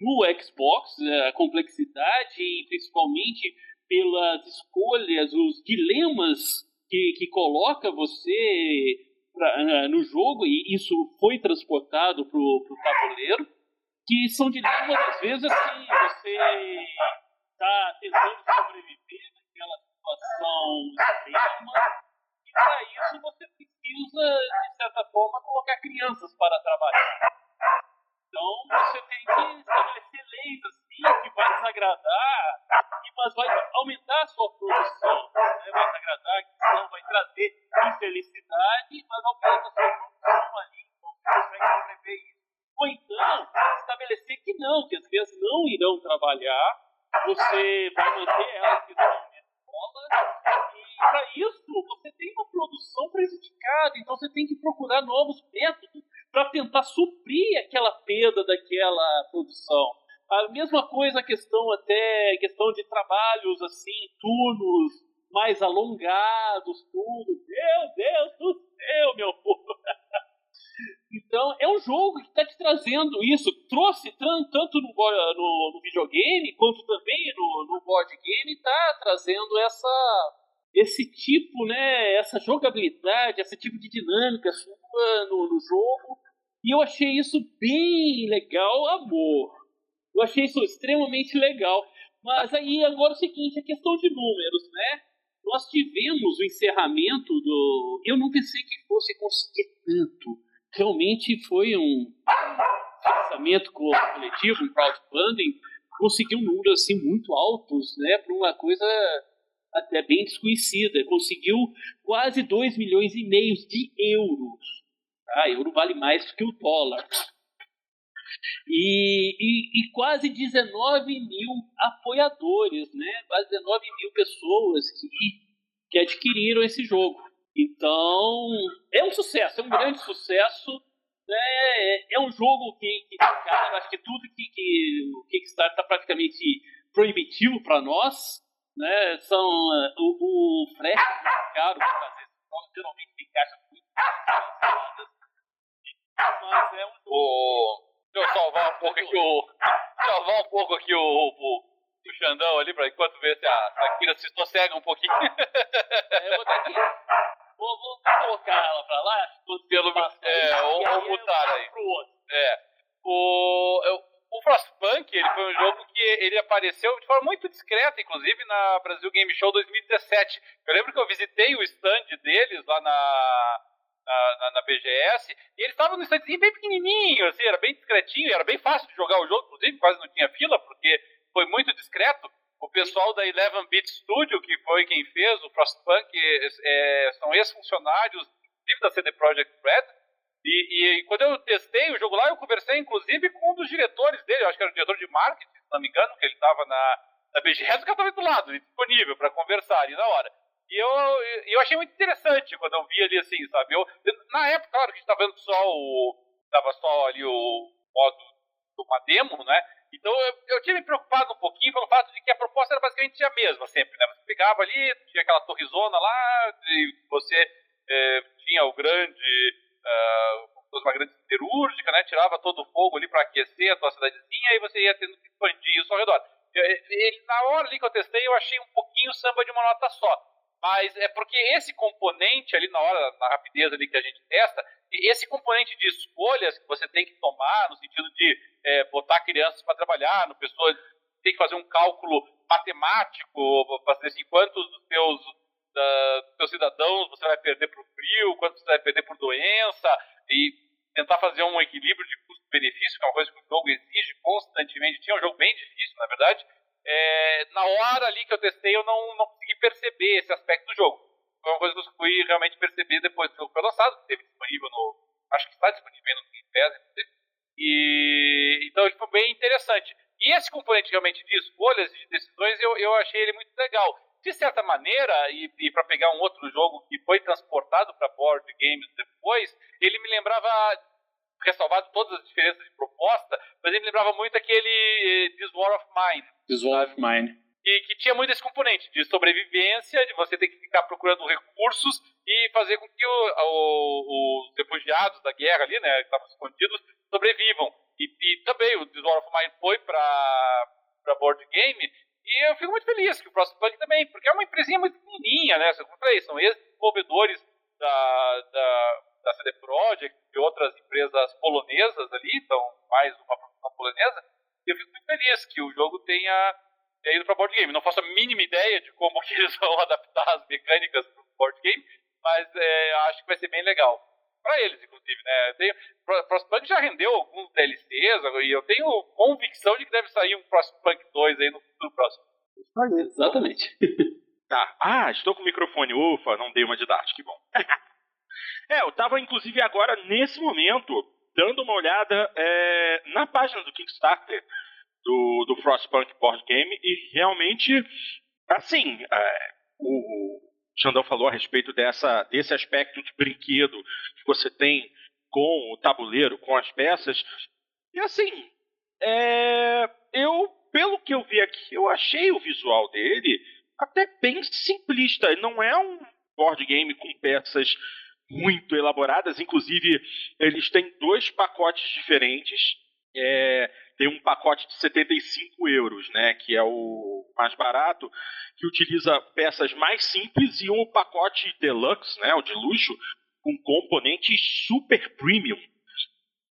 no Xbox, a complexidade e principalmente pelas escolhas, os dilemas que, que coloca você... no jogo, e isso foi transportado para o tabuleiro, que são dilemas, às vezes, assim, você está tentando sobreviver naquela situação extrema, e para isso você precisa, de certa forma, colocar crianças para trabalhar. Então, você tem que estabelecer leis, assim, que vai desagradar, mas vai aumentar a sua produção, né? Vai desagradar, que vai trazer infelicidade, mas aumenta a sua produção ali, então você vai escrever isso. Ou então, estabelecer que não, que as crianças não irão trabalhar, você vai manter elas que estão na escola, e para isso você tem uma produção prejudicada, então você tem que procurar novos métodos para tentar suprir aquela perda daquela produção. A mesma coisa a questão até, questão de trabalhos, assim, turnos mais alongados, tudo. Meu Deus do céu, meu povo! Então, é um jogo que está te trazendo isso. Trouxe tanto no, no, no videogame, quanto também no, no board game, está trazendo essa, esse tipo, né, essa jogabilidade, esse tipo de dinâmica sua no, no jogo. E eu achei isso bem legal, amor. Eu achei isso extremamente legal. Mas aí agora é o seguinte, a questão de números, né? Nós tivemos o encerramento do... Eu não pensei que fosse conseguir tanto. Realmente foi um lançamento coletivo, um crowdfunding. Conseguiu um número assim, muito altos, né? Para uma coisa até bem desconhecida. Conseguiu quase dois milhões e meio de euros. Ah, euro vale mais do que o dólar. E, e, e quase dezenove mil apoiadores, né? Quase dezenove mil pessoas que, que adquiriram esse jogo. Então, é um sucesso, é um grande sucesso. Né? É um jogo que, que cara, acho que tudo que, que o Kickstarter está praticamente proibitivo para nós. Né? São, uh, o, o frete é caro para fazer esse jogo, geralmente tem caixas muito caras. Mas é um jogo. Oh. Deixa eu salvar um pouco aqui o. Salvar um pouco aqui o, o, o Xandão ali, pra enquanto ver se a, a Kira se sossega um pouquinho. É, eu vou daqui. Vou, vou colocar ela pra lá, pelo menos. É, ou mutar aí. É. O, eu, o Frostpunk, ele foi um jogo que ele apareceu de forma muito discreta, inclusive, na Brasil Game Show dois mil e dezessete. Eu lembro que eu visitei o stand deles lá na. Na, na, na B G S, e eles estavam num standzinho bem pequenininho, assim, era bem discretinho, era bem fácil de jogar o jogo, inclusive quase não tinha fila, porque foi muito discreto. O pessoal da eleven bit Studio, que foi quem fez o Frostpunk, é, são ex-funcionários, inclusive da C D Projekt Red, e, e quando eu testei o jogo lá, eu conversei, inclusive, com um dos diretores dele, eu acho que era o diretor de marketing, se não me engano, que ele estava na, na B G S, que eu estava do lado, disponível para conversar ali na hora. E eu, eu achei muito interessante quando eu vi ali, assim, sabe? Eu, na época, claro, que a gente estava vendo só o... Estava só ali o modo de uma demo, né? Então, eu, eu tinha me preocupado um pouquinho pelo fato de que a proposta era basicamente a mesma sempre, né? Você pegava ali, tinha aquela torrezona lá, e você é, tinha o grande... Uh, uma grande siderúrgica, né? Tirava todo o fogo ali para aquecer a tua cidadezinha e você ia tendo que expandir isso ao redor. Eu, eu, na hora ali que eu testei, eu achei um pouquinho samba de uma nota só. mas é porque esse componente ali na hora, na rapidez ali que a gente testa, esse componente de escolhas que você tem que tomar, no sentido de é, botar crianças para trabalhar, no pessoa tem que fazer um cálculo matemático, para saber assim, quantos dos seus, da, dos seus cidadãos você vai perder por frio, quantos você vai perder por doença, e tentar fazer um equilíbrio de custo-benefício, que é uma coisa que o jogo exige constantemente. Tinha um jogo bem difícil, na verdade. É, na hora ali que eu testei, eu não, não consegui perceber esse aspecto do jogo. Foi uma coisa que eu fui realmente perceber depois que o jogo foi lançado, que teve disponível no... Acho que está disponível no Steam, e então foi bem interessante. E esse componente realmente de escolhas e de decisões, eu, eu achei ele muito legal. De certa maneira, e, e para pegar um outro jogo que foi transportado para board games depois, ele me lembrava, ressalvado todas as diferenças de proposta, mas ele me lembrava muito aquele This War of Mine. This War of Mine. E que tinha muito esse componente de sobrevivência, de você ter que ficar procurando recursos e fazer com que o, o, os refugiados da guerra ali, né, que estavam escondidos, sobrevivam. E, e também o This War of Mine foi para para board game. E eu fico muito feliz que o próximo plug também, porque é uma empresinha muito pequenininha, né? Como eu falei, são ex-desenvolvedores da, da, da C D Projekt e outras empresas polonesas ali, então mais uma produção polonesa. E eu fico muito feliz que o jogo tenha, tenha ido para board game. Não faço a mínima ideia de como que eles vão adaptar as mecânicas para o board game, mas é, acho que vai ser bem legal. Para eles, inclusive, né? Tenho, Frostpunk já rendeu alguns D L Cs e eu tenho convicção de que deve sair um Frostpunk dois aí no futuro próximo. Exatamente. Tá. Ah, estou com o microfone. Ufa, não dei uma de Dart, que bom. É, eu estava, inclusive, agora, nesse momento, dando uma olhada é, na página do Kickstarter do, do Frostpunk Board Game e realmente, assim, é, o... Xandão falou a respeito dessa, desse aspecto de brinquedo que você tem com o tabuleiro, com as peças. E assim, é, eu, pelo que eu vi aqui, eu achei o visual dele até bem simplista. Não é um board game com peças muito elaboradas. Inclusive, eles têm dois pacotes diferentes. É, tem um pacote de setenta e cinco euros, né, que é o mais barato, que utiliza peças mais simples, e um pacote deluxe, né, o de luxo, com componentes super premium.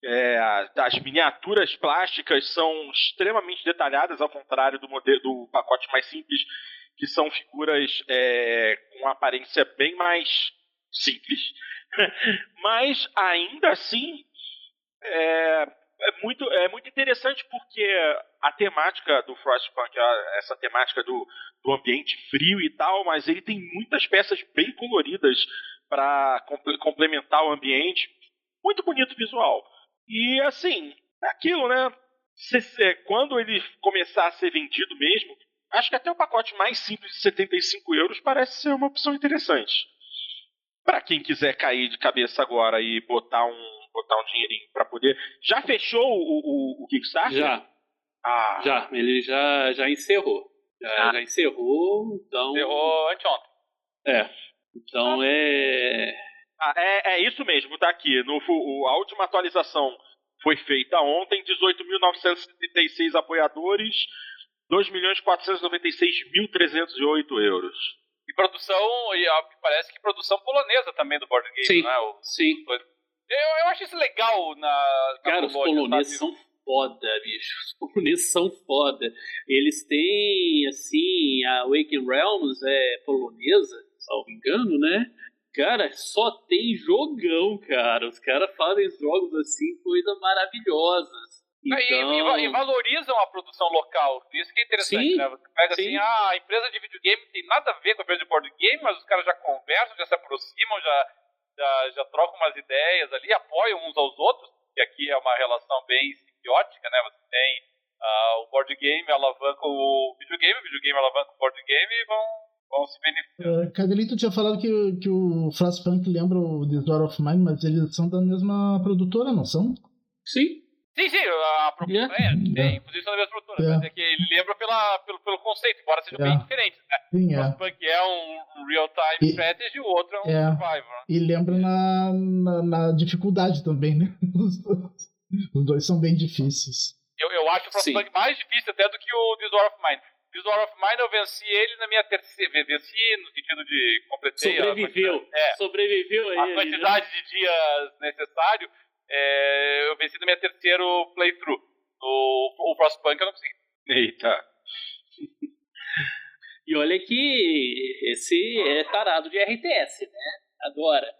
É, as miniaturas plásticas são extremamente detalhadas, ao contrário do, modelo, do pacote mais simples, que são figuras é, com aparência bem mais simples. Mas, ainda assim, é... É muito, é muito interessante, porque a temática do Frostpunk, essa temática do, do ambiente frio e tal, mas ele tem muitas peças bem coloridas para complementar o ambiente. Muito bonito o visual. E assim, é aquilo, né? Quando ele começar a ser vendido mesmo, acho que até o pacote mais simples de setenta e cinco euros parece ser uma opção interessante. Para quem quiser cair de cabeça agora e botar um botar um dinheirinho para poder... Já fechou o, o, o Kickstarter? Já. Ah. Já. Ele já, já encerrou. Já, ah. já encerrou, então... Encerrou anteontem. É. Então ah. é... Ah, é... É isso mesmo, tá aqui. No, o, a última atualização foi feita ontem. dezoito mil novecentos e setenta e seis apoiadores. dois milhões quatrocentos e noventa e seis mil trezentos e oito euros. E produção... E parece que produção polonesa também do board game, não é? O, sim, o, Eu, eu acho isso legal na, na Cara, Polônia, os poloneses são foda, bicho. Os poloneses são foda. Eles têm, assim, a Waking Realms é polonesa, salvo engano, né? Cara, só tem jogão, cara. Os caras fazem jogos, assim, coisas maravilhosas. Então... E, e, e valorizam a produção local. Isso que é interessante, sim, né? Você pega sim. assim, ah, a empresa de videogame tem nada a ver com a empresa de board game, mas os caras já conversam, já se aproximam, já... Já, já trocam umas ideias ali, apoiam uns aos outros, que aqui é uma relação bem simbiótica, né? Você tem uh, o board game, alavanca o videogame, o videogame alavanca o board game e vão, vão se beneficiar. Uh, Caddelin, tu tinha falado que, que o Frostpunk lembra o The War of Mine, mas eles são da mesma produtora, não são? Sim. Sim, sim, a produtora yeah. é, é yeah. inclusive são da mesma produtora, yeah. mas é que ele lembra pela, pelo, pelo conceito, embora sejam yeah. bem diferentes, né? Sim, é. O Frostpunk é um real-time e, strategy, o outro é um yeah. survival. Né? E lembra na, na, na dificuldade também, né? Os dois, os dois são bem difíceis. Eu, eu acho o Frostpunk mais difícil até do que o This War of Mine. This War of Mine eu venci ele na minha terceira... Venci no sentido de completei... Sobreviveu. A quantidade, é, sobreviveu aí. A quantidade aí, de dias necessário, é, eu venci na minha terceira playthrough. O, o Frostpunk eu não consegui. Eita. E olha que esse é tarado de R T S, né? Adora.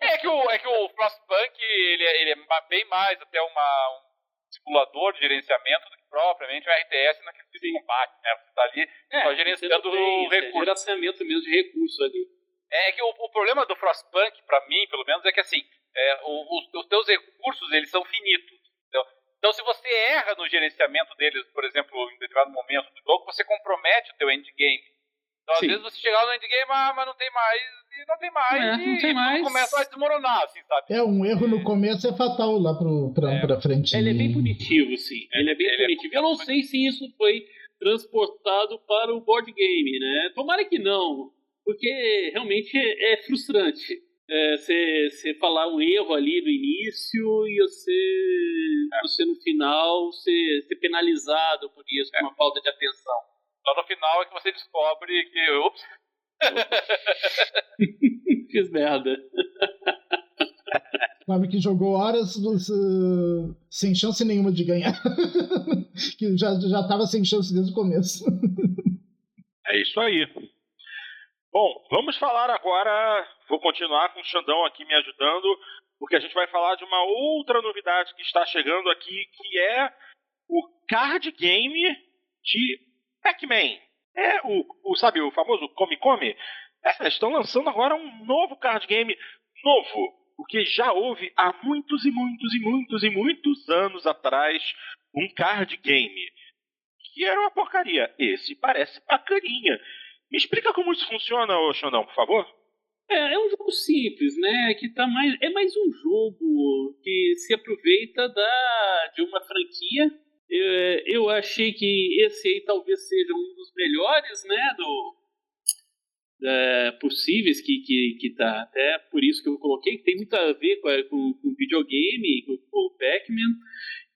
É que o, é que o Frostpunk, ele, ele é bem mais até uma, um simulador de gerenciamento do que propriamente um R T S naquele tipo de combate, né? Você está ali é, só gerenciando o recurso. É gerenciamento mesmo de recursos ali. É que o, o problema do Frostpunk, para mim, pelo menos, é que assim, é, os, os teus recursos, eles são finitos. Então, então, se você erra no gerenciamento deles, por exemplo, em determinado momento do jogo, você compromete o teu endgame. Então, às Sim. vezes, você chega lá no endgame, ah, mas não tem mais... E não tem mais, é, não tem e mais. Começa a desmoronar, assim, sabe? É, um erro no começo é fatal lá pro, pra, é. pra frente. Ele é bem punitivo, sim. Ele é bem ele punitivo. É Eu não sei se isso foi transportado para o board game, né? Tomara que não, porque realmente é, é frustrante. Você é, falar um erro ali do início e você, é. você no final, você ser penalizado por isso, por é. uma falta de atenção. Só no final é que você descobre que... Ops! Fiz merda. Sabe que jogou horas uh, sem chance nenhuma de ganhar. Que já, já tava sem chance desde o começo. É isso aí. Bom, vamos falar agora. Vou continuar com o Xandão aqui me ajudando, porque a gente vai falar de uma outra novidade que está chegando aqui, que é o card game de Pac-Man. É, o, o, sabe, o famoso Come Come? É, estão lançando agora um novo card game novo, o que já houve há muitos e muitos e muitos e muitos anos atrás um card game, que era uma porcaria. Esse parece bacaninha. Me explica como isso funciona, ô Xandão, por favor. É, é um jogo simples, né, que tá mais, é mais um jogo que se aproveita da, de uma franquia. Eu achei que esse aí talvez seja um dos melhores, né, do, da, possíveis que, que, que tá. Até por isso que eu coloquei, que tem muito a ver com, com, com videogame, com, com o Pac-Man.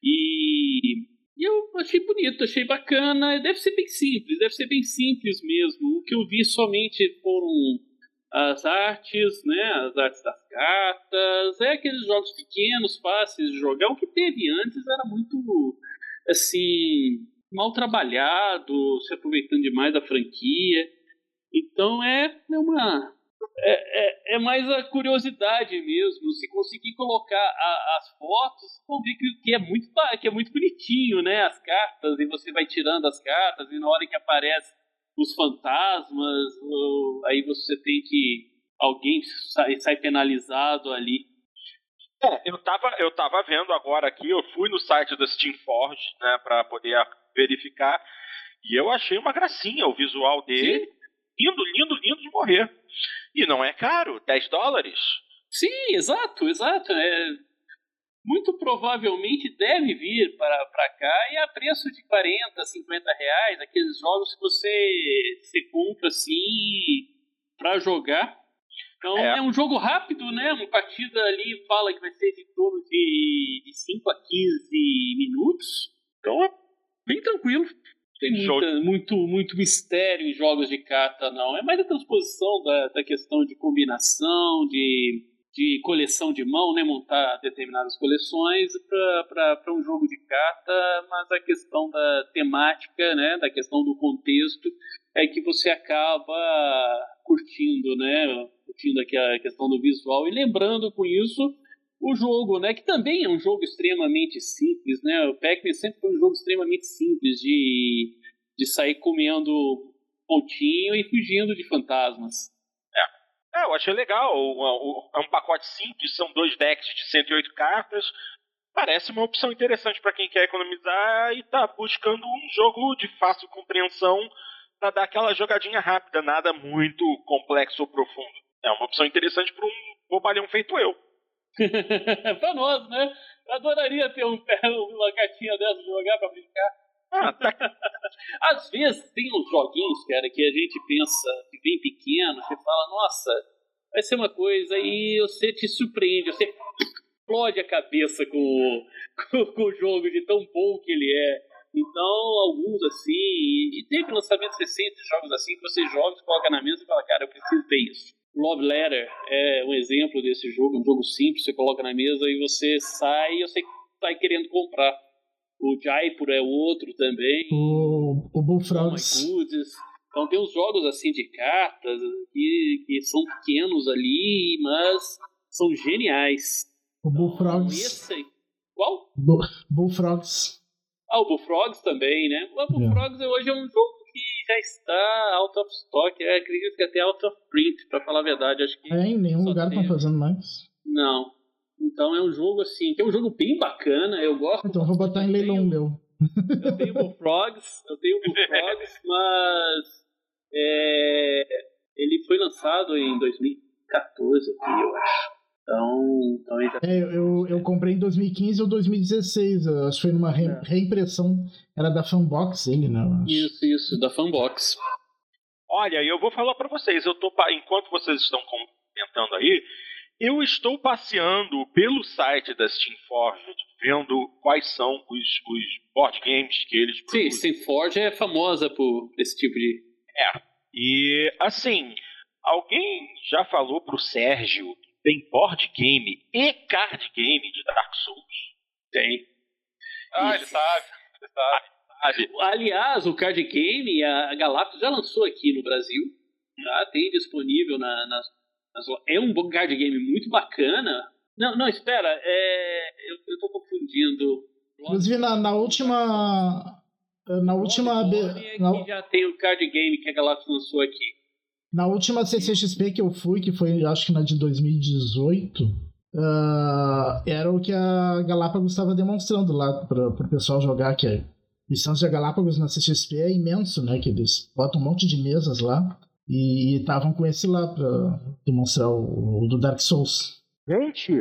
E, e eu achei bonito, achei bacana. Deve ser bem simples, deve ser bem simples mesmo. O que eu vi somente foram as artes, né, as artes das cartas. É aqueles jogos pequenos, fáceis de jogar. O que teve antes era muito... assim, mal trabalhado, se aproveitando demais da franquia. Então é, é uma... É, é, é mais a curiosidade mesmo. Se conseguir colocar a, as fotos, vão ver que, que, é muito, que é muito bonitinho, né? As cartas, e você vai tirando as cartas, e na hora que aparece os fantasmas, ou, aí você tem que... Alguém sai, sai penalizado ali. É, eu tava, eu tava vendo agora aqui, eu fui no site da Steamforged, né, pra poder verificar, e eu achei uma gracinha o visual dele. Sim. Lindo, lindo, lindo de morrer. E não é caro, dez dólares. Sim, exato, exato. É, muito provavelmente deve vir para, para cá e a preço de quarenta, cinquenta reais, aqueles jogos que você, você compra assim pra jogar. Então é. é um jogo rápido, né? Uma partida ali fala que vai ser de torno de, de cinco a quinze minutos. Então é bem tranquilo. Tem muita, muito, muito mistério em jogos de carta, não. É mais a transposição da, da questão de combinação, de, de coleção de mão, né? Montar determinadas coleções para um jogo de carta, mas a questão da temática, né? Da questão do contexto é que você acaba curtindo, né? Curtindo aqui a questão do visual e lembrando com isso o jogo, né? Que também é um jogo extremamente simples, né? O Pac-Man sempre foi um jogo extremamente simples de, de sair comendo pontinho e fugindo de fantasmas. É, é eu achei legal. O, o, é um pacote simples, são dois decks de cento e oito cartas. Parece uma opção interessante para quem quer economizar e tá buscando um jogo de fácil compreensão para dar aquela jogadinha rápida, nada muito complexo ou profundo. É uma opção interessante para um bobalhão feito eu. Pra nós, né? Eu adoraria ter um, uma cartinha dessa de jogar pra brincar. Ah, tá. Às vezes tem uns joguinhos, cara, que a gente pensa que bem pequeno, você fala, nossa, vai ser uma coisa, e você te surpreende, você explode a cabeça com, com, com o jogo de tão bom que ele é. Então, alguns assim, e teve lançamentos recentes, jogos assim, que você joga, coloca na mesa e fala, cara, eu preciso ter isso. Love Letter é um exemplo desse jogo, um jogo simples, você coloca na mesa e você sai, eu sei que sai querendo comprar. O Jaipur é outro também. O, o Bullfrogs. Oh, então tem uns jogos assim de cartas que, que são pequenos ali, mas são geniais. O Bullfrogs. Então, esse aí. Qual? Bu, Bullfrogs. Ah, o Bullfrogs também, né? O Bullfrogs yeah. hoje é um jogo que já está out of stock, eu acredito que até out of print, pra falar a verdade. Acho que é, em nenhum lugar estão fazendo mais. Não. Então é um jogo assim, que é um jogo bem bacana, eu gosto. Então eu vou botar em leilão meu. Eu tenho Bullfrogs, eu tenho Bullfrogs, mas é, ele foi lançado em dois mil e catorze aqui, eu acho. Então, então já... é, eu, eu comprei em dois mil e quinze ou dois mil e dezesseis, acho que foi numa re- reimpressão, era da Funbox ele, né? Isso, isso, da Funbox. Olha, eu vou falar pra vocês, eu tô, enquanto vocês estão comentando aí, eu estou passeando pelo site da Steamforged, vendo quais são os, os board games que eles produzem. Sim, Steamforged é famosa por esse tipo de... É, e assim, alguém já falou pro Sérgio que tem board game e card game de Dark Souls? Tem. Ah, ele sabe, ele sabe. Aliás, o card game, a Galápagos já lançou aqui no Brasil, tá? Tem disponível na... na... É um card game muito bacana. Não, não, espera. É... Eu, eu tô confundindo. Inclusive, na, na última... Na última... É na... já tem o card game que a Galápagos lançou aqui. Na última C C X P que eu fui, que foi, acho que na de dois mil e dezoito, uh, era o que a Galápagos estava demonstrando lá para o pessoal jogar. Que a missão de Galápagos na C C X P é imenso, né? Que eles botam um monte de mesas lá. E estavam com esse lá pra demonstrar o, o do Dark Souls. Gente,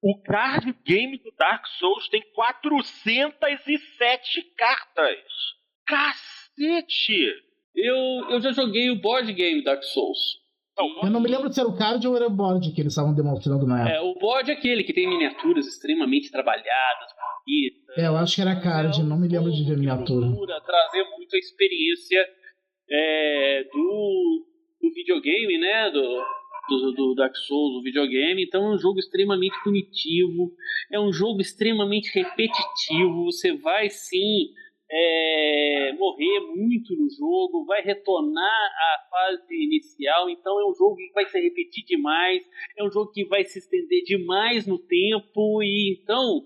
o card game do Dark Souls tem quatrocentas e sete cartas. Cacete! Eu, eu já joguei o board game Dark Souls. Eu não me lembro se era o card ou era o board que eles estavam demonstrando na época. É, o board é aquele que tem miniaturas extremamente trabalhadas, bonitas. É, eu acho que era card, não me lembro de ver miniatura. Trazer muito a experiência... É, do, do videogame, né? Do, do, do Dark Souls, do videogame. Então é um jogo extremamente punitivo. É um jogo extremamente repetitivo. Você vai sim é, morrer muito no jogo, vai retornar à fase inicial. Então é um jogo que vai se repetir demais. É um jogo que vai se estender demais no tempo. E então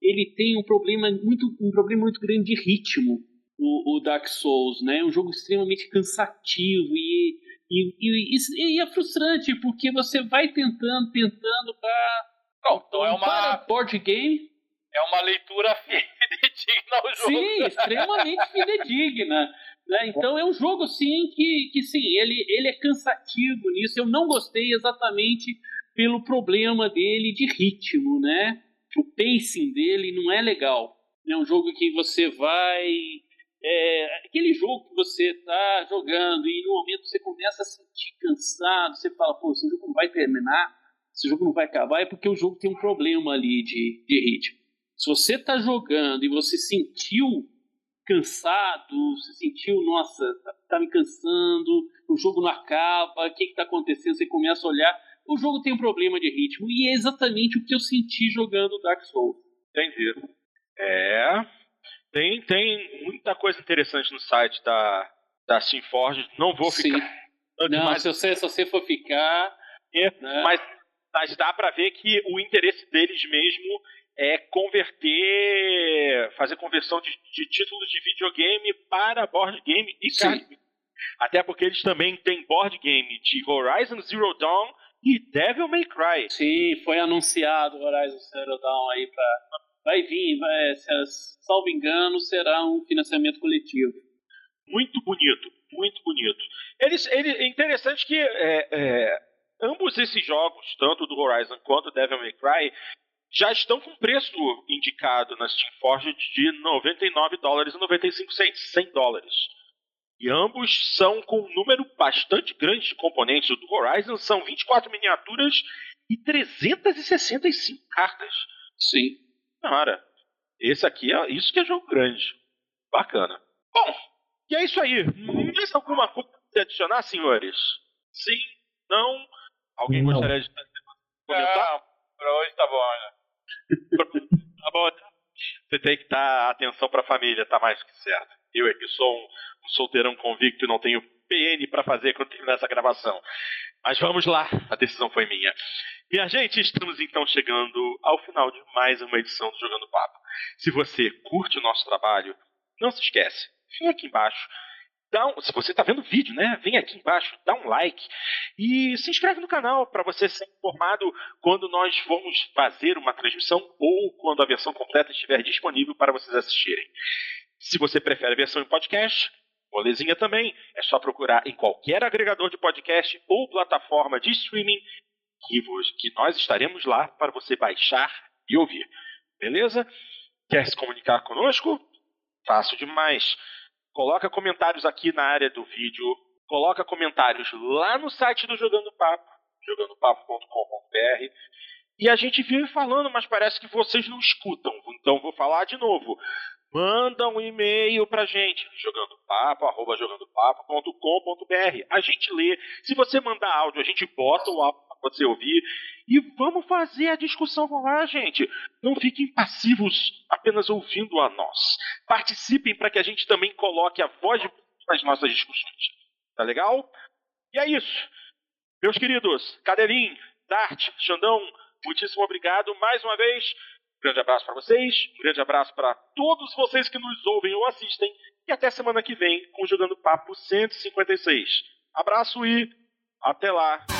ele tem um problema muito, um problema muito grande de ritmo. O, o Dark Souls, né? É um jogo extremamente cansativo e, e, e, e é frustrante, porque você vai tentando, tentando pra... Não, então é uma... Para board game... É uma leitura fidedigna ao jogo. Sim, extremamente fidedigna. Né? Então é um jogo, sim, que, que sim, ele, ele é cansativo nisso. Eu não gostei exatamente pelo problema dele de ritmo, né? O pacing dele não é legal. É um jogo que você vai... É, aquele jogo que você tá jogando e no momento você começa a se sentir cansado, você fala, pô, esse jogo não vai terminar, esse jogo não vai acabar, é porque o jogo tem um problema ali de, de ritmo. Se você tá jogando e você sentiu cansado, você sentiu, nossa, tá, tá me cansando, o jogo não acaba, o que que tá acontecendo, você começa a olhar, o jogo tem um problema de ritmo, e é exatamente o que eu senti jogando Dark Souls. Entendi. É... Tem, tem muita coisa interessante no site da, da Steamforged. Não vou ficar. Sim. Não, mas se você, se você for ficar. É, né? mas, mas dá pra ver que o interesse deles mesmo é converter. Fazer conversão de, de títulos de videogame para board game e card game. Até porque eles também têm board game de Horizon Zero Dawn e Devil May Cry. Sim, foi anunciado o Horizon Zero Dawn aí pra. Vai vir, vai, salvo engano, será um financiamento coletivo. Muito bonito, muito bonito. Eles, eles, é interessante que é, é, ambos esses jogos, tanto do Horizon quanto do Devil May Cry, já estão com preço indicado na Steamforged de noventa e nove dólares e noventa e cinco centavos, cem dólares. E ambos são com um número bastante grande de componentes. O do Horizon são vinte e quatro miniaturas e trezentas e sessenta e cinco cartas. Sim. Cara, esse aqui é isso que é jogo grande. Bacana. Bom, e é isso aí. Mais alguma coisa para adicionar, senhores? Sim? Não? Alguém não. gostaria de comentar? Não, pra hoje tá bom, né? Tá bom, você tem que dar atenção pra família, tá mais que certo. Eu é que sou um, um solteirão convicto e não tenho P N pra fazer quando terminar essa gravação. Mas vamos lá, a decisão foi minha. Minha gente, estamos então chegando ao final de mais uma edição do Jogando Papo. Se você curte o nosso trabalho, não se esquece, vem aqui embaixo. Dá um, se você está vendo o vídeo, né, vem aqui embaixo, dá um like e se inscreve no canal para você ser informado quando nós formos fazer uma transmissão ou quando a versão completa estiver disponível para vocês assistirem. Se você prefere a versão em podcast, molezinha também, é só procurar em qualquer agregador de podcast ou plataforma de streaming que, vos, que nós estaremos lá para você baixar e ouvir. Beleza? Quer se comunicar conosco? Fácil demais. Coloca comentários aqui na área do vídeo. Coloca comentários lá no site do Jogando Papo, jogando papo ponto com ponto b r. E a gente vive falando, mas parece que vocês não escutam. Então vou falar de novo. Manda um e-mail pra gente, jogando papo arroba jogando papo ponto com ponto b r. A gente lê. Se você mandar áudio, a gente bota o áudio pra você ouvir. E vamos fazer a discussão rolar, gente. Não fiquem passivos apenas ouvindo a nós. Participem para que a gente também coloque a voz nas nossas discussões. Tá legal? E é isso. Meus queridos, Caddelin, Dart, Xandão, muitíssimo obrigado mais uma vez. Um grande abraço para vocês. Um grande abraço para todos vocês que nos ouvem ou assistem. E até semana que vem com o Jogando Papo cento e cinquenta e seis. Abraço e até lá.